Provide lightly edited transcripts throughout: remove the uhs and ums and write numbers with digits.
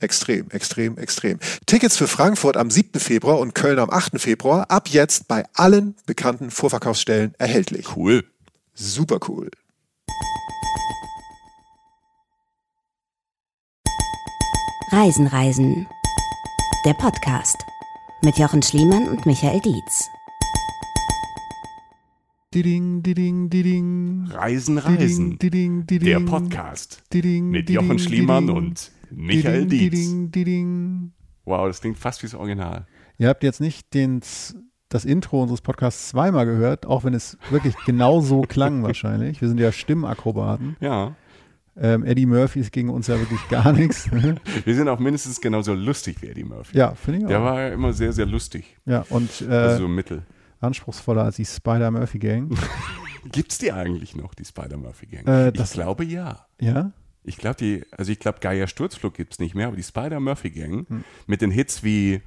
Extrem, extrem, extrem. Tickets für Frankfurt am 7. Februar und Köln am 8. Februar ab jetzt bei allen bekannten Vorverkaufsstellen erhältlich. Cool. Super cool. Reisen, Reisen. Der Podcast mit Jochen Schliemann und Michael Dietz. Diding, diding, diding. Reisen, Reisen. Diding, diding, diding. Der Podcast diding, mit Jochen Schliemann diding, und Michael diding, Dietz. Diding, diding. Wow, das klingt fast wie das Original. Ihr habt jetzt nicht das Intro unseres Podcasts zweimal gehört, auch wenn es wirklich genau so klang wahrscheinlich. Wir sind ja Stimmakrobaten. Ja. Eddie Murphy ist gegen uns ja wirklich gar nichts. Wir sind auch mindestens genauso lustig wie Eddie Murphy. Ja, finde ich auch. Der war ja immer sehr, sehr lustig. Ja, und also mittel. Anspruchsvoller als die Spider-Murphy-Gang. Gibt's die eigentlich noch, die Spider-Murphy-Gang? Ich glaube ja. Ja? Ich glaube, Geier Sturzflug gibt's nicht mehr, aber die Spider-Murphy-Gang mit den Hits wie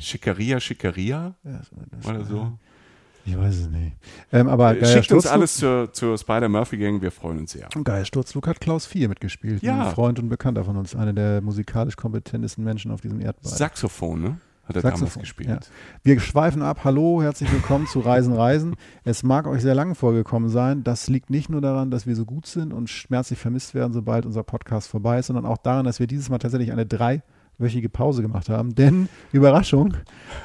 Schickeria, Schickeria oder so. Ich weiß es nicht. Aber schickt uns alles zur Spider-Murphy-Gang, wir freuen uns sehr. Geier Sturzflug hat Klaus Vier mitgespielt. Ja. Ein Freund und Bekannter von uns, einer der musikalisch kompetentesten Menschen auf diesem Erdball. Saxophon, ne? Hat er damals gespielt. Ja. Wir schweifen ab. Hallo, herzlich willkommen zu Reisen, Reisen. Es mag euch sehr lang vorgekommen sein. Das liegt nicht nur daran, dass wir so gut sind und schmerzlich vermisst werden, sobald unser Podcast vorbei ist, sondern auch daran, dass wir dieses Mal tatsächlich eine dreiwöchige Pause gemacht haben, denn, Überraschung,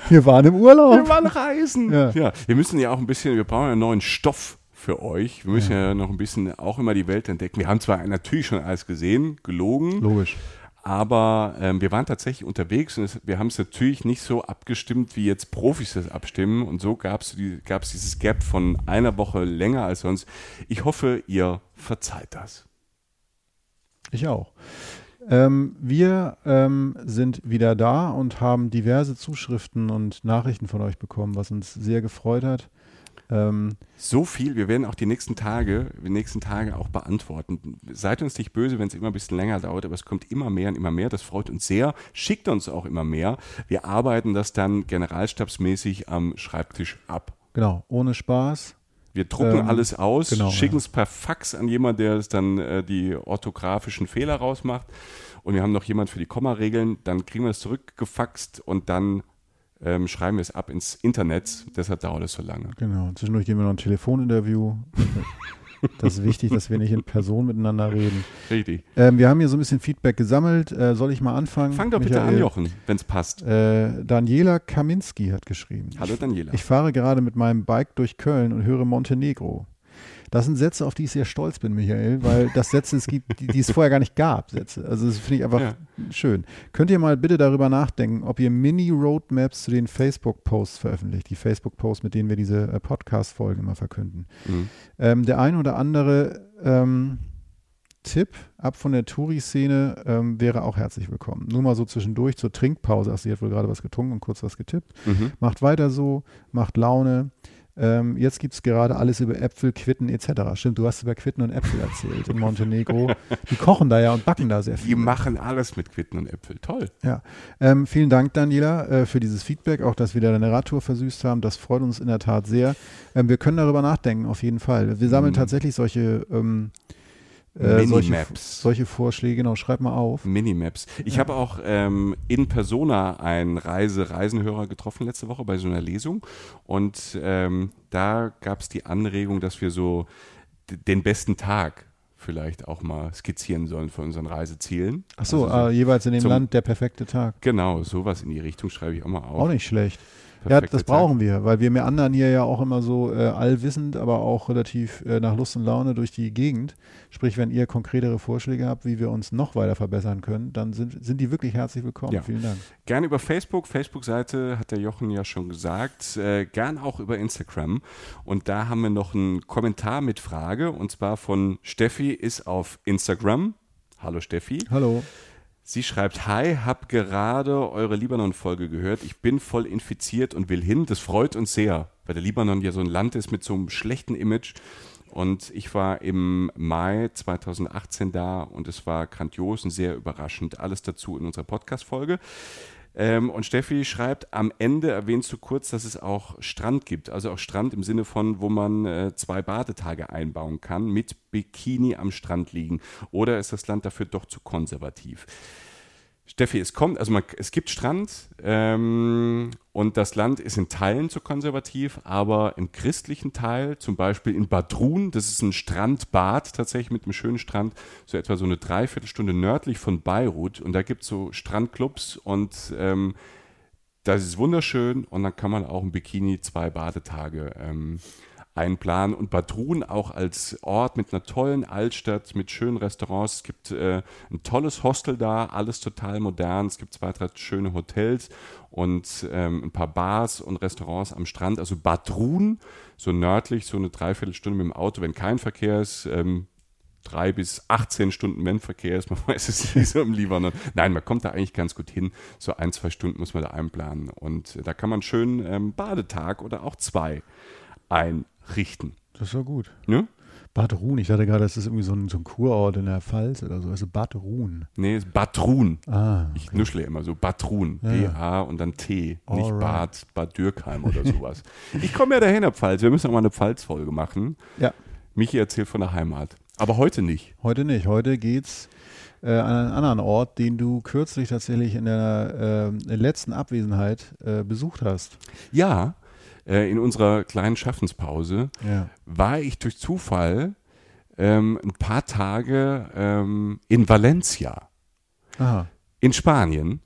wir waren im Urlaub. Wir waren reisen. Ja, wir müssen ja auch ein bisschen, wir brauchen ja einen neuen Stoff für euch. Wir müssen ja noch ein bisschen auch immer die Welt entdecken. Wir haben zwar natürlich schon alles gesehen, gelogen. Logisch. Aber wir waren tatsächlich unterwegs und wir haben es natürlich nicht so abgestimmt, wie jetzt Profis das abstimmen. Und so gab es dieses Gap von einer Woche länger als sonst. Ich hoffe, ihr verzeiht das. Ich auch. Wir sind wieder da und haben diverse Zuschriften und Nachrichten von euch bekommen, was uns sehr gefreut hat. So viel, wir werden auch die nächsten Tage auch beantworten. Seid uns nicht böse, wenn es immer ein bisschen länger dauert, aber es kommt immer mehr und immer mehr. Das freut uns sehr. Schickt uns auch immer mehr. Wir arbeiten das dann generalstabsmäßig am Schreibtisch ab. Genau, ohne Spaß. Wir drucken alles aus, genau, schicken es per Fax an jemanden, der es dann die orthografischen Fehler rausmacht. Und wir haben noch jemanden für die Kommaregeln. Dann kriegen wir es zurückgefaxt und dann schreiben wir es ab ins Internet. Deshalb dauert es so lange. Genau. Zwischendurch geben wir noch ein Telefoninterview. Das ist wichtig, dass wir nicht in Person miteinander reden. Richtig. Wir haben hier so ein bisschen Feedback gesammelt. Soll ich mal anfangen? Fang doch bitte an, Jochen, wenn es passt. Daniela Kaminski hat geschrieben. Hallo Daniela. Ich fahre gerade mit meinem Bike durch Köln und höre Montenegro. Das sind Sätze, auf die ich sehr stolz bin, Michael, weil das Sätze es gibt, die es vorher gar nicht gab, Sätze. Also das finde ich einfach schön. Könnt ihr mal bitte darüber nachdenken, ob ihr Mini-Roadmaps zu den Facebook-Posts veröffentlicht, die Facebook-Posts, mit denen wir diese Podcast-Folgen immer verkünden. Mhm. Der ein oder andere Tipp ab von der Touri-Szene wäre auch herzlich willkommen. Nur mal so zwischendurch zur Trinkpause. Ach, sie hat wohl gerade was getrunken und kurz was getippt. Mhm. Macht weiter so, macht Laune. Jetzt gibt es gerade alles über Äpfel, Quitten etc. Stimmt, du hast über Quitten und Äpfel erzählt in Montenegro. Die kochen da ja und backen da sehr viel. Die machen alles mit Quitten und Äpfel, toll. Ja. Vielen Dank, Daniela, für dieses Feedback, auch dass wir da deine Radtour versüßt haben. Das freut uns in der Tat sehr. Wir können darüber nachdenken, auf jeden Fall. Wir sammeln tatsächlich solche Minimaps. Solche Vorschläge, genau, schreib mal auf. Minimaps. Ich habe auch in Persona einen Reisenhörer getroffen letzte Woche bei so einer Lesung und da gab es die Anregung, dass wir so den besten Tag vielleicht auch mal skizzieren sollen von unseren Reisezielen. Ach so, also so jeweils in dem Land der perfekte Tag. Genau, sowas in die Richtung schreibe ich auch mal auf. Auch nicht schlecht. Ja, das brauchen wir, weil wir mehr anderen hier ja auch immer so allwissend, aber auch relativ nach Lust und Laune durch die Gegend. Sprich, wenn ihr konkretere Vorschläge habt, wie wir uns noch weiter verbessern können, dann sind die wirklich herzlich willkommen. Ja. Vielen Dank. Gerne über Facebook. Facebook-Seite hat der Jochen ja schon gesagt. Gern auch über Instagram. Und da haben wir noch einen Kommentar mit Frage, und zwar von Steffi, ist auf Instagram. Hallo Steffi. Hallo. Sie schreibt: Hi, hab gerade eure Libanon-Folge gehört. Ich bin voll infiziert und will hin. Das freut uns sehr, weil der Libanon ja so ein Land ist mit so einem schlechten Image. Und ich war im Mai 2018 da und es war grandios und sehr überraschend. Alles dazu in unserer Podcast-Folge. Und Steffi schreibt: Am Ende erwähnst du kurz, dass es auch Strand gibt. Also auch Strand im Sinne von, wo man 2 Badetage einbauen kann, mit Bikini am Strand liegen. Oder ist das Land dafür doch zu konservativ? Steffi, es gibt Strand und das Land ist in Teilen zu konservativ, aber im christlichen Teil, zum Beispiel in Batroun, das ist ein Strandbad tatsächlich mit einem schönen Strand, so etwa so eine Dreiviertelstunde nördlich von Beirut, und da gibt es so Strandclubs und das ist wunderschön, und dann kann man auch im Bikini 2 Badetage einplanen. Und Batroun auch als Ort mit einer tollen Altstadt, mit schönen Restaurants. Es gibt ein tolles Hostel da, alles total modern. Es gibt 2, 3 schöne Hotels und ein paar Bars und Restaurants am Strand. Also Batroun, so nördlich, so eine Dreiviertelstunde mit dem Auto, wenn kein Verkehr ist. 3 bis 18 Stunden, wenn Verkehr ist, man weiß es nicht so im Libanon. Nein, man kommt da eigentlich ganz gut hin. So 1, 2 Stunden muss man da einplanen. Und da kann man schön Badetag oder auch 2 einrichten. Das ist ja gut. Ja? Batroun, ich dachte gerade, das ist irgendwie so ein Kurort in der Pfalz oder so. Also Batroun. Nee, es ist Batroun. Ah, okay. Ich nuschle immer so. Batroun. Ja. B-A und dann T. All nicht right. Bad Dürkheim oder sowas. Ich komme ja dahin in der Pfalz. Wir müssen auch mal eine Pfalzfolge machen. Ja. Michi erzählt von der Heimat. Aber heute nicht. Heute nicht. Heute geht's an einen anderen Ort, den du kürzlich tatsächlich in der letzten Abwesenheit besucht hast. Ja. In unserer kleinen Schaffenspause, ja, war ich durch Zufall ein paar Tage in Valencia. Aha. In Spanien.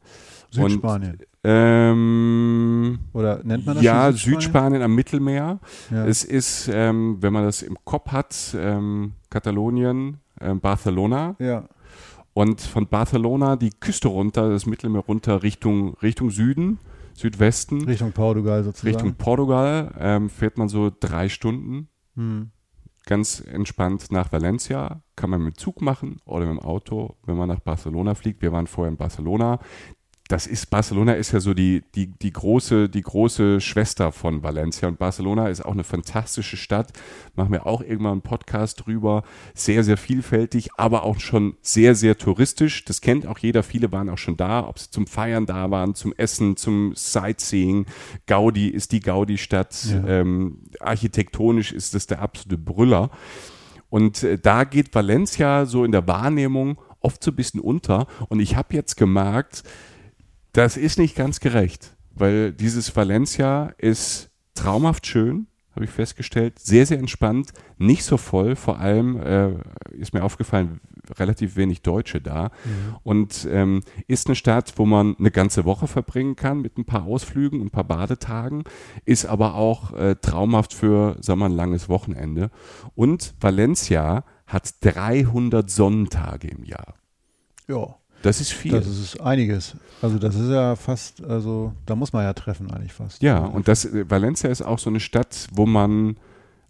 Südspanien. Und, oder nennt man das? Ja, Südspanien am Mittelmeer. Ja. Es ist, wenn man das im Kopf hat, Katalonien, Barcelona. Ja. Und von Barcelona die Küste runter, das Mittelmeer runter Richtung Süden. Südwesten. Richtung Portugal sozusagen. Richtung Portugal fährt man so 3 Stunden ganz entspannt nach Valencia. Kann man mit dem Zug machen oder mit dem Auto, wenn man nach Barcelona fliegt. Wir waren vorher in Barcelona. Barcelona ist ja so die große Schwester von Valencia, und Barcelona ist auch eine fantastische Stadt. Machen wir auch irgendwann einen Podcast drüber. Sehr, sehr vielfältig, aber auch schon sehr, sehr touristisch. Das kennt auch jeder. Viele waren auch schon da, ob sie zum Feiern da waren, zum Essen, zum Sightseeing. Gaudi ist die Gaudi-Stadt. Ja. Architektonisch ist das der absolute Brüller. Und da geht Valencia so in der Wahrnehmung oft so ein bisschen unter. Und ich habe jetzt gemerkt, das ist nicht ganz gerecht, weil dieses Valencia ist traumhaft schön, habe ich festgestellt, sehr, sehr entspannt, nicht so voll, vor allem ist mir aufgefallen, relativ wenig Deutsche da, und ist eine Stadt, wo man eine ganze Woche verbringen kann mit ein paar Ausflügen und ein paar Badetagen, ist aber auch traumhaft für, sagen wir mal, ein langes Wochenende, und Valencia hat 300 Sonnentage im Jahr. Ja. Das ist viel. Das ist einiges. Also das ist ja fast, also da muss man ja treffen eigentlich fast. Ja, und Valencia ist auch so eine Stadt, wo man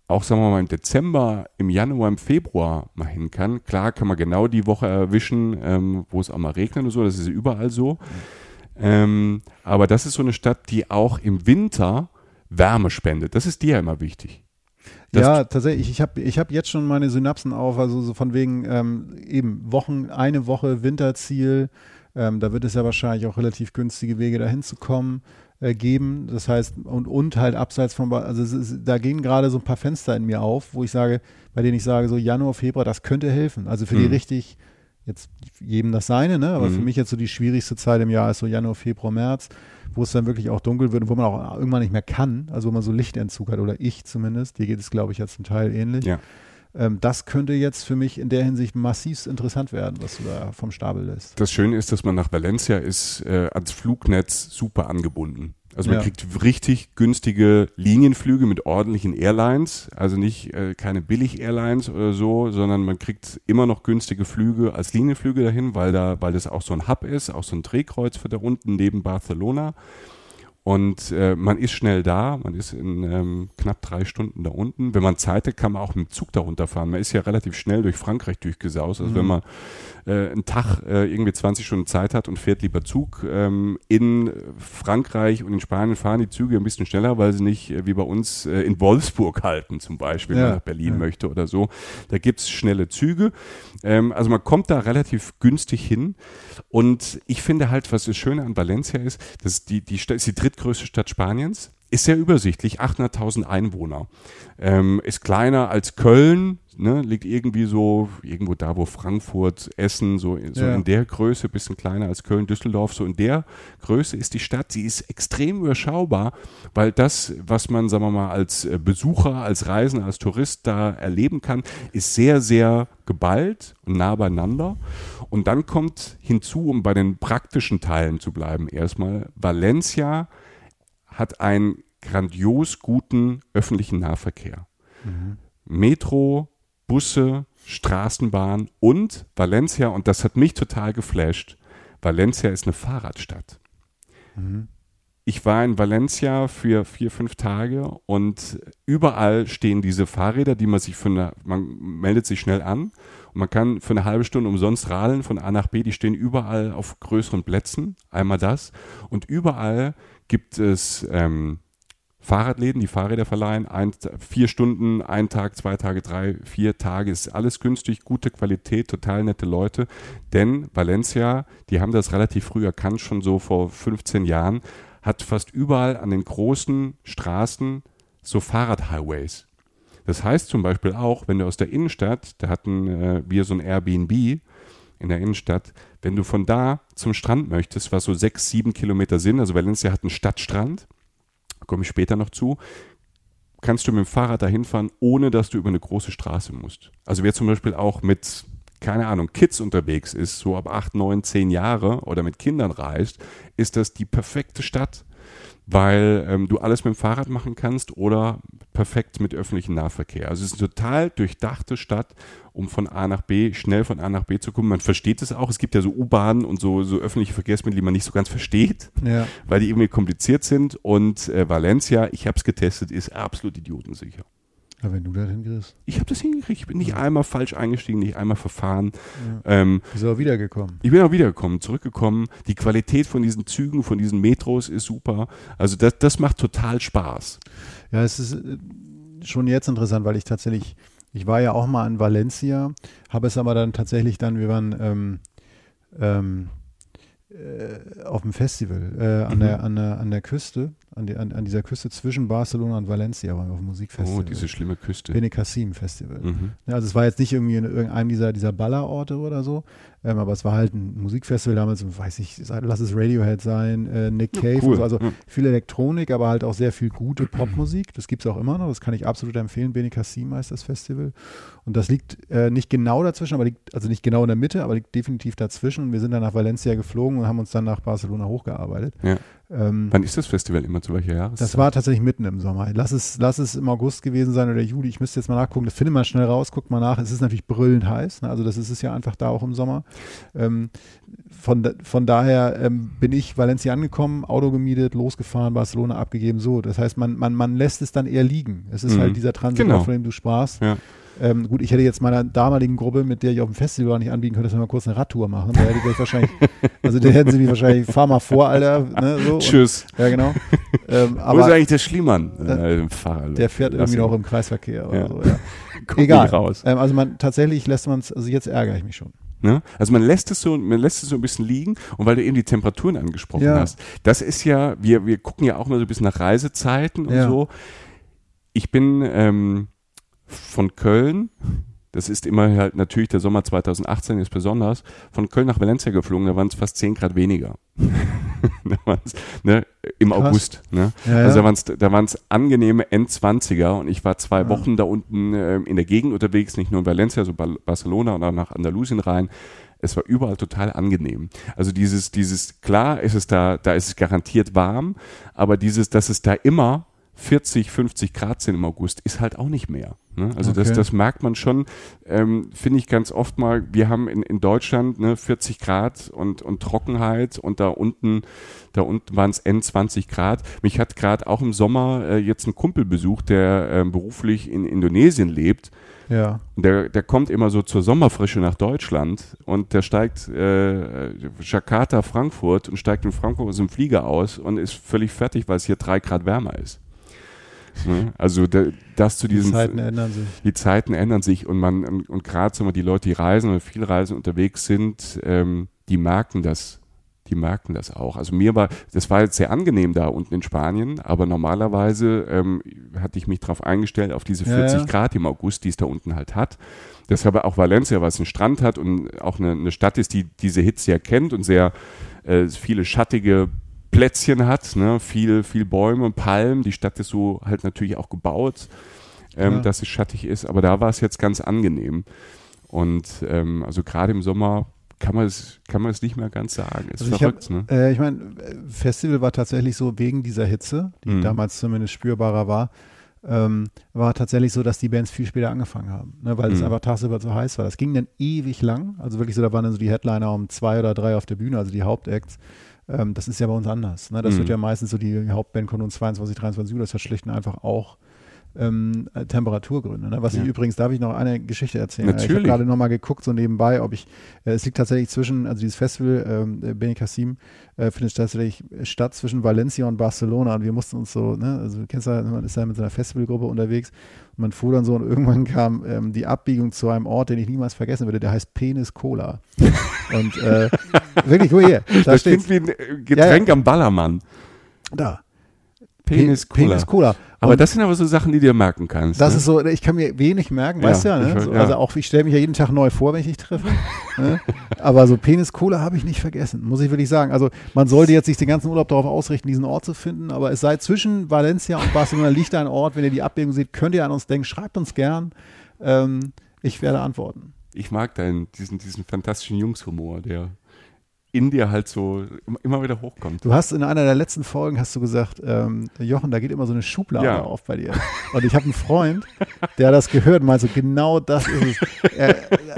auch, sagen wir mal, im Dezember, im Januar, im Februar mal hin kann. Klar kann man genau die Woche erwischen, wo es auch mal regnet und so, das ist überall so. Aber das ist so eine Stadt, die auch im Winter Wärme spendet. Das ist dir ja immer wichtig. Ja, tatsächlich. Ich hab jetzt schon meine Synapsen auf, also so von wegen eben eine Woche Winterziel. Da wird es ja wahrscheinlich auch relativ günstige Wege dahin zu kommen geben. Das heißt, und halt abseits von, also da gehen gerade so ein paar Fenster in mir auf, bei denen ich sage, so Januar, Februar, das könnte helfen. Also für die richtig, jetzt jedem das Seine, ne? Aber für mich jetzt so die schwierigste Zeit im Jahr ist so Januar, Februar, März, wo es dann wirklich auch dunkel wird und wo man auch irgendwann nicht mehr kann, also wo man so Lichtentzug hat, oder ich zumindest, dir geht es, glaube ich, ja zum Teil ähnlich. Ja. Das könnte jetzt für mich in der Hinsicht massivst interessant werden, was du da vom Stapel lässt. Das Schöne ist, dass man nach Valencia ist, ans Flugnetz super angebunden. Also man kriegt richtig günstige Linienflüge mit ordentlichen Airlines, also nicht keine Billig-Airlines oder so, sondern man kriegt immer noch günstige Flüge als Linienflüge dahin, weil das auch so ein Hub ist, auch so ein Drehkreuz für da unten neben Barcelona. Und man ist schnell da, man ist in knapp 3 Stunden da unten. Wenn man Zeit hat, kann man auch mit dem Zug da runterfahren. Man ist ja relativ schnell durch Frankreich durchgesaust. Also wenn man einen Tag irgendwie 20 Stunden Zeit hat und fährt lieber Zug. In Frankreich und in Spanien fahren die Züge ein bisschen schneller, weil sie nicht wie bei uns in Wolfsburg halten zum Beispiel, wenn man nach Berlin möchte oder so. Da gibt es schnelle Züge. Also man kommt da relativ günstig hin. Und ich finde halt, was das Schöne an Valencia ist, dass die drittgrößte Stadt Spaniens, ist sehr übersichtlich, 800.000 Einwohner, ist kleiner als Köln, ne, liegt irgendwie so, irgendwo da, wo Frankfurt, Essen, so in der Größe, bisschen kleiner als Köln, Düsseldorf, so in der Größe ist die Stadt, sie ist extrem überschaubar, weil das, was man, sagen wir mal, als Besucher, als Reisender, als Tourist da erleben kann, ist sehr, sehr geballt und nah beieinander. Und dann kommt hinzu, um bei den praktischen Teilen zu bleiben erstmal, Valencia hat einen grandios guten öffentlichen Nahverkehr. Mhm. Metro, Busse, Straßenbahn und Valencia, und das hat mich total geflasht, Valencia ist eine Fahrradstadt. Mhm. Ich war in Valencia für 4-5 Tage und überall stehen diese Fahrräder, die man sich man meldet sich schnell an und man kann für eine halbe Stunde umsonst radeln von A nach B, die stehen überall auf größeren Plätzen, einmal das, und überall gibt es Fahrradläden, die Fahrräder verleihen, 4 Stunden, 1 Tag, 2 Tage, 3, 4 Tage, ist alles günstig, gute Qualität, total nette Leute, denn Valencia, die haben das relativ früh erkannt, schon so vor 15 Jahren, hat fast überall an den großen Straßen so Fahrradhighways. Das heißt zum Beispiel auch, wenn du aus der Innenstadt, da hatten wir so ein Airbnb in der Innenstadt, wenn du von da zum Strand möchtest, was so 6-7 Kilometer sind, also Valencia hat einen Stadtstrand, da komme ich später noch zu, kannst du mit dem Fahrrad dahin fahren, ohne dass du über eine große Straße musst. Also wer zum Beispiel auch mit, keine Ahnung, Kids unterwegs ist, so ab 8, 9, 10 Jahre oder mit Kindern reist, ist das die perfekte Stadt, weil du alles mit dem Fahrrad machen kannst oder perfekt mit öffentlichem Nahverkehr. Also es ist eine total durchdachte Stadt, um von A nach B, schnell von A nach B zu kommen. Man versteht es auch. Es gibt ja so U-Bahnen und so öffentliche Verkehrsmittel, die man nicht so ganz versteht, weil die irgendwie kompliziert sind. Und Valencia, ich habe es getestet, ist absolut idiotensicher. Aber wenn du da hingehst? Ich habe das hingekriegt. Ich bin nicht einmal falsch eingestiegen, nicht einmal verfahren. Ja. Bist du auch wiedergekommen? Ich bin auch wiedergekommen, zurückgekommen. Die Qualität von diesen Zügen, von diesen Metros ist super. Also das macht total Spaß. Ja, es ist schon jetzt interessant, weil ich war ja auch mal in Valencia, habe es aber dann tatsächlich wir waren auf dem Festival an der Küste, an dieser Küste zwischen Barcelona und Valencia waren wir auf dem Musikfestival. Oh, diese schlimme Küste. Benicàssim Festival. Mhm. Also es war jetzt nicht irgendwie in irgendeinem dieser Ballerorte oder so, aber es war halt ein Musikfestival damals, weiß ich, lass es Radiohead sein, Nick Cave, cool. Und so, also viel Elektronik, aber halt auch sehr viel gute Popmusik, das gibt es auch immer noch, das kann ich absolut empfehlen, Benicàssim heißt das Festival. Und das liegt nicht genau dazwischen, aber also nicht genau in der Mitte, aber liegt definitiv dazwischen. Und wir sind dann nach Valencia geflogen und haben uns dann nach Barcelona hochgearbeitet. Ja. Wann ist das Festival immer, zu welcher Jahreszeit? Das war tatsächlich mitten im Sommer. Lass es im August gewesen sein oder Juli. Ich müsste jetzt mal nachgucken. Das findet man schnell raus. Guckt mal nach. Es ist natürlich brüllend heiß. Ne? Also das ist es ja einfach da auch im Sommer. Von daher bin ich Valencia angekommen, Auto gemietet, losgefahren, Barcelona abgegeben. So, das heißt, man lässt es dann eher liegen. Es ist halt dieser Transit, von dem du sprachst. Ja. Gut, ich hätte jetzt meiner damaligen Gruppe, mit der ich auf dem Festival war, nicht anbieten können, dass wir mal kurz eine Radtour machen. Da hätte ich wahrscheinlich, also da hätten sie mich wahrscheinlich, fahr mal vor, Alter. Ne, so. Tschüss. Und, ja, genau. Aber wo ist eigentlich der Schliemann? Der fährt irgendwie noch im Kreisverkehr oder so, ja. Egal. Raus. Also tatsächlich lässt man es, also jetzt ärgere ich mich schon. Ne? Also man lässt es so ein bisschen liegen, und weil du eben die Temperaturen angesprochen hast. Das ist ja, wir gucken ja auch mal so ein bisschen nach Reisezeiten und so. Ich bin, von Köln, das ist immer halt natürlich der Sommer 2018 ist besonders, von Köln nach Valencia geflogen, da waren es fast 10 Grad weniger. ne, im Krass. August. Ne? Ja, ja. Also da waren es angenehme N20er und ich war 2 Wochen da unten in der Gegend unterwegs, nicht nur in Valencia, so Barcelona und auch nach Andalusien rein. Es war überall total angenehm. Also dieses klar ist es da ist es garantiert warm, aber dass es da immer 40, 50 Grad sind im August, ist halt auch nicht mehr. Ne? Also okay. das merkt man schon, finde ich ganz oft mal, wir haben in Deutschland 40 Grad und Trockenheit und da unten waren es N20 Grad. Mich hat gerade auch im Sommer jetzt ein Kumpel besucht, der beruflich in Indonesien lebt. Ja. Der kommt immer so zur Sommerfrische nach Deutschland und der steigt Jakarta, Frankfurt und steigt in Frankfurt aus dem Flieger aus und ist völlig fertig, weil es hier 3 Grad wärmer ist. Ne? Also das zu diesen Zeiten ändern sich. Die Zeiten ändern sich und gerade so die Leute, die reisen oder viel reisen unterwegs sind, die merken das. Die merken das auch. Also das war jetzt sehr angenehm da unten in Spanien, aber normalerweise hatte ich mich darauf eingestellt, auf diese 40 Grad im August, die es da unten halt hat. Deshalb auch Valencia, weil es einen Strand hat und auch eine Stadt ist, die diese Hitze ja kennt und sehr viele schattige Plätzchen hat, ne? Viel Bäume, Palmen. Die Stadt ist so halt natürlich auch gebaut, dass es schattig ist, aber da war es jetzt ganz angenehm. Und also gerade im Sommer kann man es nicht mehr ganz sagen. Ist also verrückt, ich meine, Festival war tatsächlich so, wegen dieser Hitze, die damals zumindest spürbarer war, war tatsächlich so, dass die Bands viel später angefangen haben, ne, weil es einfach tagsüber so heiß war. Das ging dann ewig lang, also wirklich so, da waren dann so die Headliner um 2 oder 3 auf der Bühne, also die Hauptacts. Das ist ja bei uns anders. Ne? Das wird ja meistens so, die Hauptband kommt um 22, 23 Uhr, das hat schlicht und einfach auch Temperaturgründe. Ne? Was ich übrigens, darf ich noch eine Geschichte erzählen? Natürlich. Ich habe gerade nochmal geguckt, so nebenbei, ob ich, es liegt tatsächlich zwischen, also dieses Festival Benicàssim findet tatsächlich statt zwischen Valencia und Barcelona und wir mussten uns so, ne, also du kennst ja, man ist ja mit so einer Festivalgruppe unterwegs und man fuhr dann so und irgendwann kam die Abbiegung zu einem Ort, den ich niemals vergessen würde, der heißt Peñíscola. Und wirklich, wo hier? Das klingt wie ein Getränk am Ballermann. Da. Peñíscola. Aber das sind aber so Sachen, die du dir merken kannst. Das ist so, ich kann mir wenig merken, weißt du ne? So, also auch, ich stelle mich ja jeden Tag neu vor, wenn ich dich treffe. Ne? Aber so Peñíscola habe ich nicht vergessen, muss ich wirklich sagen. Also man sollte jetzt nicht den ganzen Urlaub darauf ausrichten, diesen Ort zu finden, aber es sei zwischen Valencia und Barcelona liegt ein Ort. Wenn ihr die Abbildung seht, könnt ihr an uns denken, schreibt uns gern. Ich werde antworten. Ich mag diesen fantastischen Jungshumor, der in dir halt so immer wieder hochkommt. Du hast in einer der letzten Folgen hast du gesagt, Jochen, da geht immer so eine Schublade auf bei dir. Und ich habe einen Freund, der das gehört und meint so, genau das ist es.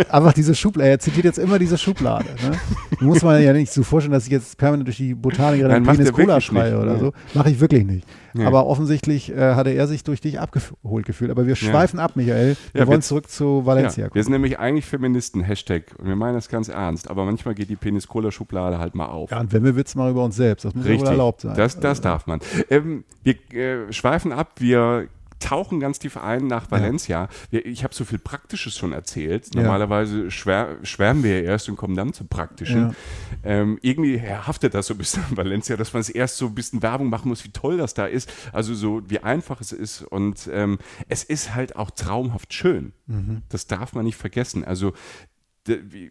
Einfach diese Schublade, er zitiert jetzt immer diese Schublade. Ne? Muss man ja nicht so vorstellen, dass ich jetzt permanent durch die Botanik oder Peñíscola schreie oder so. Mache ich wirklich nicht. Nee. Aber offensichtlich hatte er sich durch dich abgeholt gefühlt. Aber wir schweifen ab, Michael. Wir wollen zurück zu Valencia kommen. Wir sind nämlich eigentlich Feministen, Hashtag. Und wir meinen das ganz ernst. Aber manchmal geht die Peñíscola-Schublade halt mal auf. Ja, und wenn wir Witz mal über uns selbst. Das muss ja wohl erlaubt sein. Das darf man. Wir schweifen ab. Wir tauchen ganz tief ein nach Valencia. Ich habe so viel Praktisches schon erzählt. Normalerweise schwärmen wir ja erst und kommen dann zum Praktischen. Ja. Irgendwie haftet das so ein bisschen an Valencia, dass man es erst so ein bisschen Werbung machen muss, wie toll das da ist. Also so, wie einfach es ist. Und es ist halt auch traumhaft schön. Mhm. Das darf man nicht vergessen. Also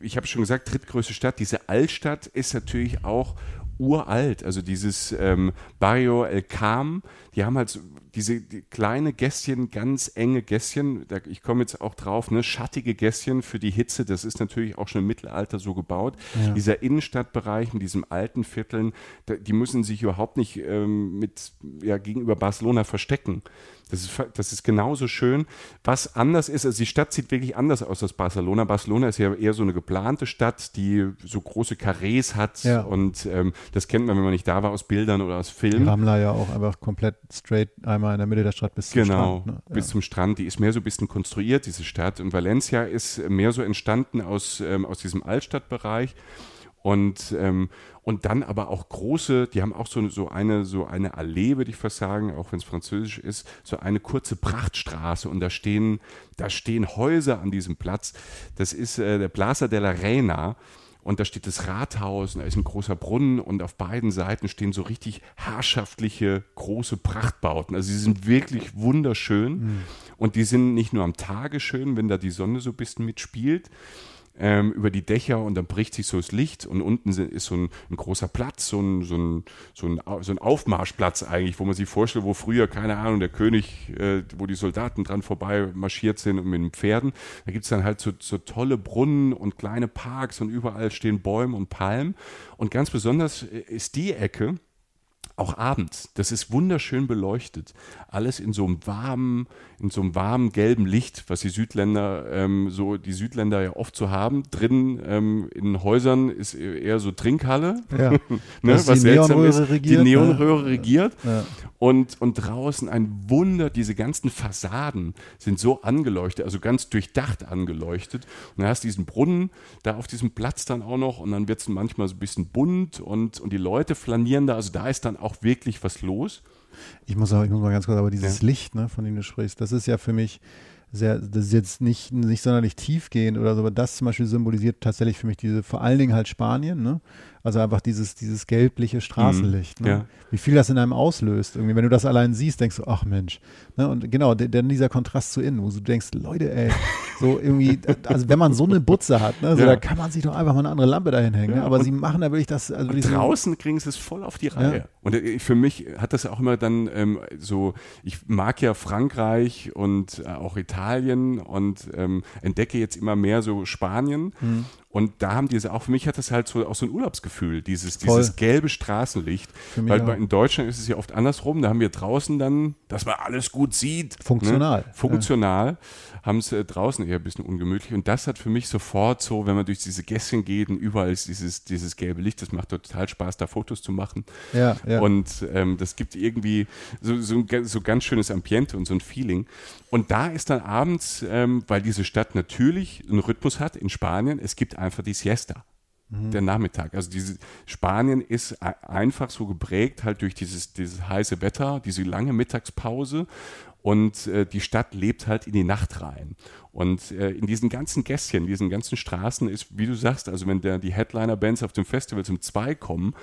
ich habe schon gesagt, drittgrößte Stadt. Diese Altstadt ist natürlich auch uralt. Also dieses Barrio El Cam, die haben halt so die kleine Gässchen, ganz enge Gässchen, ich komme jetzt auch drauf, ne, schattige Gässchen für die Hitze, das ist natürlich auch schon im Mittelalter so gebaut. Ja. Dieser Innenstadtbereich mit diesen alten Vierteln, die müssen sich überhaupt nicht gegenüber Barcelona verstecken. Das ist genauso schön. Was anders ist, also die Stadt sieht wirklich anders aus als Barcelona. Barcelona ist ja eher so eine geplante Stadt, die so große Karrees hat und das kennt man, wenn man nicht da war, aus Bildern oder aus Filmen. Ramla ja auch einfach komplett straight einmal in der Mitte der Stadt bis zum Strand. Genau, bis zum Strand. Die ist mehr so ein bisschen konstruiert, diese Stadt. Und Valencia ist mehr so entstanden aus diesem Altstadtbereich. Und dann aber auch große, die haben auch so eine Allee, würde ich fast sagen, auch wenn es französisch ist, so eine kurze Prachtstraße und da stehen Häuser an diesem Platz. Das ist der Plaza de la Reina. Und da steht das Rathaus und da ist ein großer Brunnen und auf beiden Seiten stehen so richtig herrschaftliche, große Prachtbauten. Also sie sind wirklich wunderschön und die sind nicht nur am Tage schön, wenn da die Sonne so ein bisschen mitspielt, über die Dächer und dann bricht sich so das Licht und unten ist so ein großer Platz, so ein Aufmarschplatz eigentlich, wo man sich vorstellt, wo früher, keine Ahnung, der König, wo die Soldaten dran vorbei marschiert sind und mit den Pferden. Da gibt es dann halt so tolle Brunnen und kleine Parks und überall stehen Bäume und Palmen. Und ganz besonders ist die Ecke, auch abends, das ist wunderschön beleuchtet. Alles in so einem warmen gelben Licht, was die Südländer, ja oft so haben. Drinnen in Häusern ist eher so Trinkhalle, ja. Ne, was seltsam ist. Die Neonröhre regiert. Ja. Und draußen ein Wunder, diese ganzen Fassaden sind so angeleuchtet, also ganz durchdacht angeleuchtet. Und dann hast du diesen Brunnen da auf diesem Platz dann auch noch und dann wird es manchmal so ein bisschen bunt und die Leute flanieren da, also da ist dann auch wirklich was los. Ich muss mal ganz kurz, aber dieses Licht, ne, von dem du sprichst, das ist ja für mich sehr, das ist jetzt nicht sonderlich tiefgehend oder so, aber das zum Beispiel symbolisiert tatsächlich für mich vor allen Dingen halt Spanien, ne? Also einfach dieses gelbliche Straßenlicht, ne? Ja. Wie viel das in einem auslöst. Irgendwie, wenn du das allein siehst, denkst du, ach Mensch. Ne? Und genau, dann dieser Kontrast zu innen, wo du denkst, Leute, ey, so irgendwie, also wenn man so eine Butze hat, ne, so, da kann man sich doch einfach mal eine andere Lampe dahin hängen. Ja, ne? Aber sie machen da wirklich das. Also draußen kriegen sie es voll auf die Reihe. Ja. Und für mich hat das auch immer dann ich mag ja Frankreich und auch Italien und entdecke jetzt immer mehr so Spanien. Mhm. Und da haben diese auch, für mich hat das halt so auch so ein Urlaubsgefühl, dieses gelbe Straßenlicht. Weil in Deutschland ist es ja oft andersrum, da haben wir draußen dann, dass man alles gut sieht. Funktional. Ne? Funktional, haben es draußen eher ein bisschen ungemütlich. Und das hat für mich sofort so, wenn man durch diese Gässchen geht und überall ist dieses gelbe Licht, das macht total Spaß, da Fotos zu machen. Ja, ja. Und das gibt irgendwie so ganz schönes Ambiente und so ein Feeling. Und da ist dann abends, weil diese Stadt natürlich einen Rhythmus hat in Spanien, es gibt einfach die Siesta, der Nachmittag. Also Spanien ist einfach so geprägt halt durch dieses heiße Wetter, diese lange Mittagspause und die Stadt lebt halt in die Nacht rein. Und in diesen ganzen Gässchen, diesen ganzen Straßen ist, wie du sagst, also wenn die Headliner-Bands auf dem Festival um 2 kommen,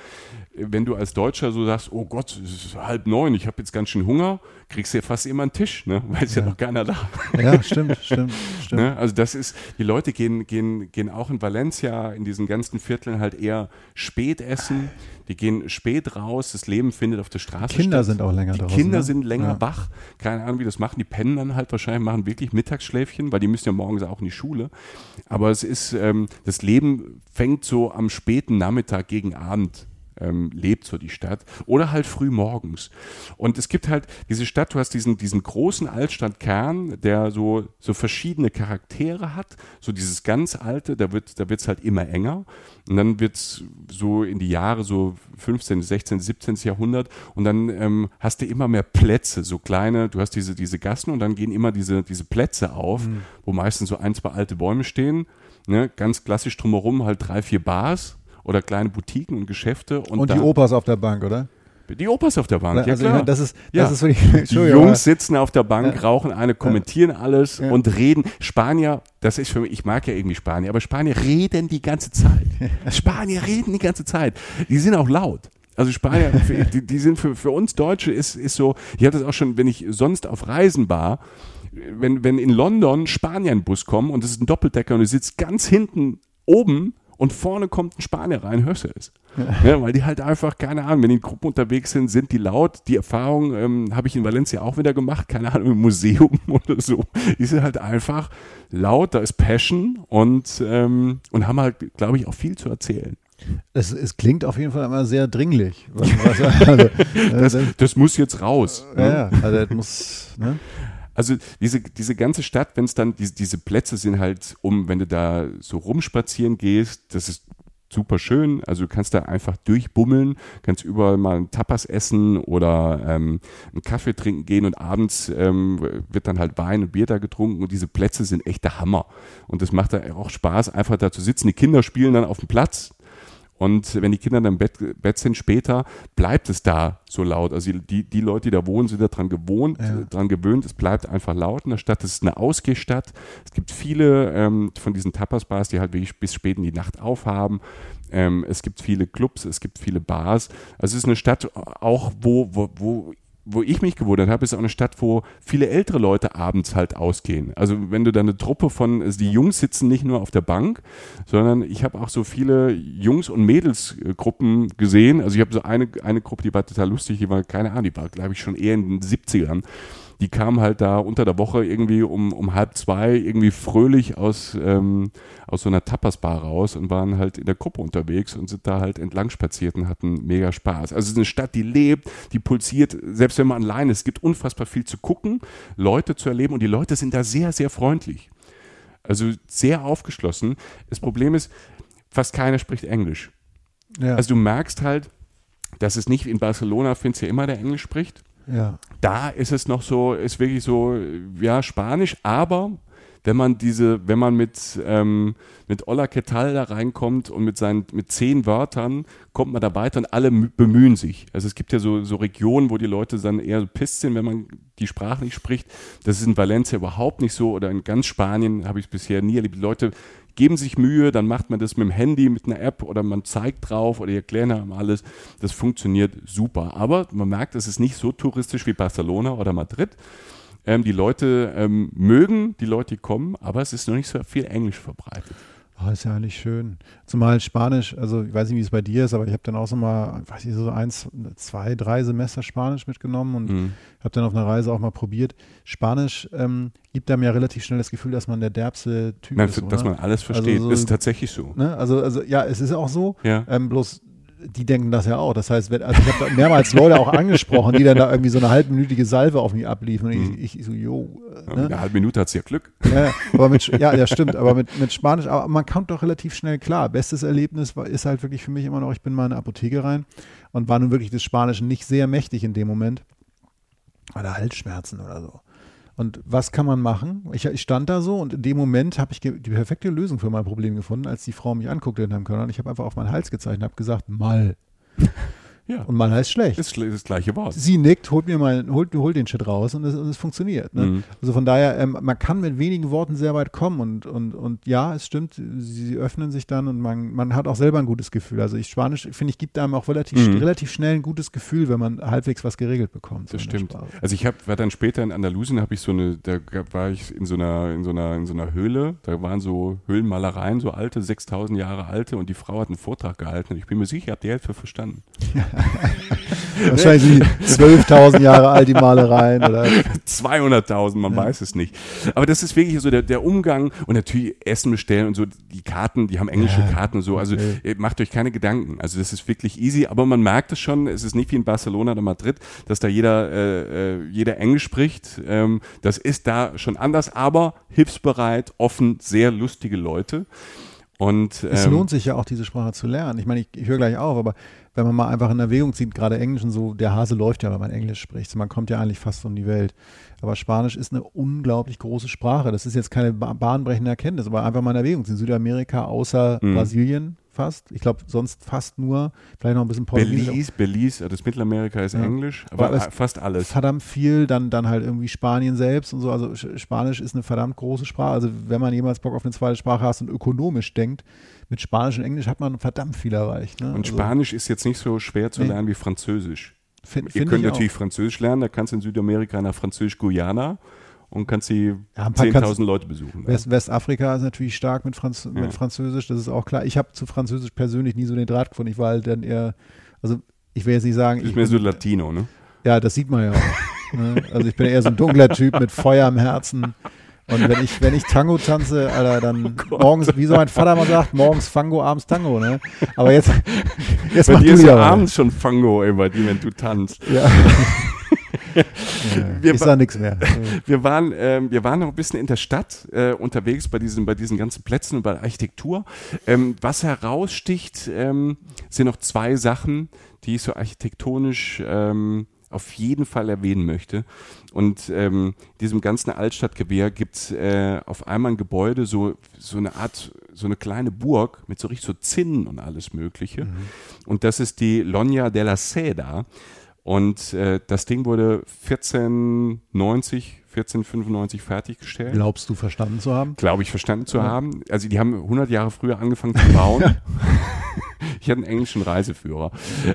wenn du als Deutscher so sagst, oh Gott, es ist 9:30, ich habe jetzt ganz schön Hunger, kriegst du ja fast immer einen Tisch, ne? Weil es ja noch keiner da. Ja, stimmt. Ne? Also das ist, die Leute gehen auch in Valencia, in diesen ganzen Vierteln halt eher spät essen, die gehen spät raus, das Leben findet auf der Straße statt. Kinder sind auch länger draußen. Die Kinder sind länger wach, keine Ahnung, wie das machen, die pennen dann halt wahrscheinlich, machen wirklich Mittagsschläfchen, weil die müssen ja morgens auch in die Schule. Aber es ist, das Leben fängt so am späten Nachmittag gegen Abend, lebt so die Stadt. Oder halt früh morgens. Und es gibt halt diese Stadt, du hast diesen großen Altstadtkern, der so verschiedene Charaktere hat. So dieses ganz Alte, da wird's halt immer enger. Und dann wird's so in die Jahre so 15., 16., 17. Jahrhundert und dann hast du immer mehr Plätze, so kleine, du hast diese Gassen und dann gehen immer diese Plätze auf, wo meistens so 1, 2 alte Bäume stehen, ne? Ganz klassisch drumherum halt 3, 4 Bars oder kleine Boutiquen und Geschäfte. Und die Opas auf der Bank, oder? Die Opas auf der Bank, also ja klar. Ich meine, das ist wirklich, die Jungs sitzen auf der Bank, rauchen eine, kommentieren alles und reden. Spanier, das ist für mich, ich mag ja irgendwie Spanier, aber Spanier reden die ganze Zeit. Die sind auch laut. Also Spanier, die sind für uns Deutsche ist so, ich hatte das auch schon, wenn ich sonst auf Reisen war, wenn in London Spanier in den Bus kommen und das ist ein Doppeldecker und du sitzt ganz hinten oben, und vorne kommt ein Spanier rein, hörst du es. Ja, weil die halt einfach, keine Ahnung, wenn die in Gruppen unterwegs sind, sind die laut. Die Erfahrung habe ich in Valencia auch wieder gemacht, keine Ahnung, im Museum oder so. Die sind halt einfach laut, da ist Passion und haben halt, glaube ich, auch viel zu erzählen. Es klingt auf jeden Fall immer sehr dringlich. Das muss jetzt raus. Ja, also das muss... Ne? Also diese ganze Stadt, wenn es dann, diese Plätze sind halt wenn du da so rumspazieren gehst, das ist super schön, also du kannst da einfach durchbummeln, kannst überall mal ein Tapas essen oder einen Kaffee trinken gehen und abends wird dann halt Wein und Bier da getrunken und diese Plätze sind echt der Hammer und das macht da auch Spaß, einfach da zu sitzen, die Kinder spielen dann auf dem Platz. Und wenn die Kinder dann im Bett sind später, bleibt es da so laut. Also die Leute, die da wohnen, sind daran gewöhnt. Es bleibt einfach laut in der Stadt. Das ist eine Ausgehstadt. Es gibt viele von diesen Tapas-Bars, die halt wirklich bis spät in die Nacht aufhaben. Es gibt viele Clubs, es gibt viele Bars. Also es ist eine Stadt auch, wo wo ich mich gewundert habe, ist auch eine Stadt, wo viele ältere Leute abends halt ausgehen. Also wenn du da eine Truppe von, also die Jungs sitzen nicht nur auf der Bank, sondern ich habe auch so viele Jungs- und Mädelsgruppen gesehen. Also ich habe so eine Gruppe, die war total lustig, die war, keine Ahnung, die war, glaube ich, schon eher in den 70ern. Die kamen halt da unter der Woche irgendwie um 1:30 irgendwie fröhlich aus so einer Tapas-Bar raus und waren halt in der Gruppe unterwegs und sind da halt entlang spaziert und hatten mega Spaß. Also es ist eine Stadt, die lebt, die pulsiert, selbst wenn man alleine ist. Es gibt unfassbar viel zu gucken, Leute zu erleben und die Leute sind da sehr, sehr freundlich. Also sehr aufgeschlossen. Das Problem ist, fast keiner spricht Englisch. Ja. Also du merkst halt, dass es nicht in Barcelona, findest du ja immer, der Englisch spricht. Ja. Da ist es noch so, ist wirklich so, ja, Spanisch, aber wenn man mit Ola Quetal da reinkommt und mit 10 Wörtern kommt man da weiter und alle bemühen sich. Also es gibt ja so Regionen, wo die Leute dann eher so pisst sind, wenn man die Sprache nicht spricht. Das ist in Valencia überhaupt nicht so oder in ganz Spanien habe ich es bisher nie erlebt. Die Leute geben sich Mühe, dann macht man das mit dem Handy, mit einer App oder man zeigt drauf oder erklärt einem alles. Das funktioniert super. Aber man merkt, es ist nicht so touristisch wie Barcelona oder Madrid. Die Leute mögen, die Leute kommen, aber es ist noch nicht so viel Englisch verbreitet. Oh, ist ja eigentlich schön. Zumal Spanisch, also ich weiß nicht, wie es bei dir ist, aber ich habe dann auch so mal, weiß ich, so 1, 2, 3 Semester Spanisch mitgenommen und habe dann auf einer Reise auch mal probiert. Spanisch gibt einem ja relativ schnell das Gefühl, dass man der derbste Typ ist, oder? Dass man alles versteht, also so, ist tatsächlich so. Ne? Also ja, es ist auch so, ja. Bloß die denken das ja auch. Das heißt, ich habe da mehrmals Leute auch angesprochen, die dann da irgendwie so eine halbminütige Salve auf mich abliefen. Und ich so, jo. Ne? Eine halbe Minute hat es ja Glück. Ja, aber ja, stimmt. Aber mit Spanisch, aber man kommt doch relativ schnell klar. Bestes Erlebnis ist halt wirklich für mich immer noch, ich bin mal in eine Apotheke rein und war nun wirklich das Spanische nicht sehr mächtig in dem Moment. Oder Halsschmerzen oder so. Und was kann man machen? Ich stand da so und in dem Moment habe ich die perfekte Lösung für mein Problem gefunden, als die Frau mich anguckte in einem Körner. Ich habe einfach auf meinen Hals gezeichnet und habe gesagt, mal. Ja. Und mal heißt schlecht. Ist das gleiche Wort. Sie nickt, holt den Shit raus und es funktioniert. Ne? Mhm. Also von daher, man kann mit wenigen Worten sehr weit kommen und ja, es stimmt, sie öffnen sich dann und man hat auch selber ein gutes Gefühl. Also Spanisch, finde ich, gibt einem auch relativ schnell ein gutes Gefühl, wenn man halbwegs was geregelt bekommt. Das stimmt. Sprache. Also war dann später in Andalusien, da war ich in so einer Höhle, da waren so Höhlenmalereien, so alte, 6000 Jahre alte und die Frau hat einen Vortrag gehalten und ich bin mir sicher, ich habe die Hälfte verstanden. Wahrscheinlich 12.000 Jahre alt die Malereien oder 200.000, man weiß es nicht. Aber das ist wirklich so der Umgang und natürlich Essen bestellen und so, die Karten, die haben englische Karten und so, also macht euch keine Gedanken, also das ist wirklich easy, aber man merkt es schon, es ist nicht wie in Barcelona oder Madrid, dass da jeder Englisch spricht, das ist da schon anders, aber hilfsbereit, offen, sehr lustige Leute. Und, es lohnt sich ja auch, diese Sprache zu lernen. Ich meine, ich höre gleich auf, aber wenn man mal einfach in Erwägung zieht, gerade Englisch und so, der Hase läuft ja, wenn man Englisch spricht. Man kommt ja eigentlich fast um die Welt. Aber Spanisch ist eine unglaublich große Sprache. Das ist jetzt keine bahnbrechende Erkenntnis, aber einfach mal in Erwägung ziehen. Südamerika außer Brasilien fast. Ich glaube, sonst fast nur, vielleicht noch ein bisschen Portugiesisch. Belize, das Mittelamerika ist Englisch, aber fast alles. Verdammt viel, dann halt irgendwie Spanien selbst und so. Also Spanisch ist eine verdammt große Sprache. Also wenn man jemals Bock auf eine zweite Sprache hat und ökonomisch denkt, mit Spanisch und Englisch hat man verdammt viel erreicht. Ne? Und also, Spanisch ist jetzt nicht so schwer zu lernen wie Französisch. Ihr könnt natürlich auch Französisch lernen, da kannst du in Südamerika nach Französisch-Guyana und kannst die 10.000 Leute besuchen. Westafrika ist natürlich stark mit Französisch, das ist auch klar. Ich habe zu Französisch persönlich nie so den Draht gefunden. Ich war halt dann eher, also ich will jetzt nicht sagen. Du bist mehr so Latino, ne? Ja, das sieht man ja auch. Ne? Also ich bin eher so ein dunkler Typ mit Feuer im Herzen. Und wenn ich Tango tanze, Alter, dann morgens, wie so mein Vater mal sagt, morgens Fango, abends Tango, ne? Aber jetzt bei dir ist ja abends schon Fango, ey, bei dir, wenn du tanzt. Ja. Ich sah nichts mehr. Wir waren noch ein bisschen in der Stadt unterwegs bei diesen ganzen Plätzen und bei der Architektur. Was heraussticht, sind noch 2 Sachen, die ich so architektonisch auf jeden Fall erwähnen möchte. Und diesem ganzen Altstadtgewehr gibt es auf einmal ein Gebäude, so eine Art, so eine kleine Burg mit so richtig so Zinnen und alles Mögliche. Mhm. Und das ist die Loggia della Seda. Und das Ding wurde 1490 1495 fertiggestellt. Glaubst du, verstanden zu haben? Glaube ich, verstanden zu haben. Also die haben 100 Jahre früher angefangen zu bauen. Ich hatte einen englischen Reiseführer.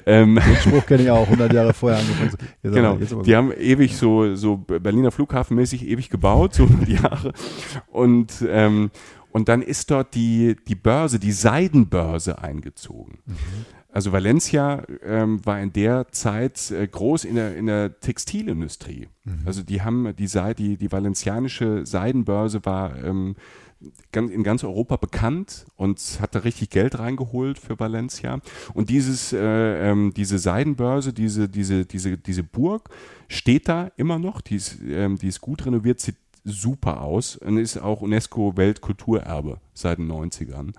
Den Spruch kenne ich auch, 100 Jahre vorher angefangen. Genau, die haben ewig so Berliner Flughafenmäßig ewig gebaut, so 100 Jahre. Und dann ist dort die Börse, die Seidenbörse eingezogen. Mhm. Also Valencia war in der Zeit groß in der Textilindustrie. Mhm. Also die haben die valencianische Seidenbörse war in ganz Europa bekannt und hat da richtig Geld reingeholt für Valencia. Und diese Seidenbörse, diese Burg steht da immer noch. Die ist gut renoviert, sieht super aus und ist auch UNESCO-Weltkulturerbe seit den 90ern.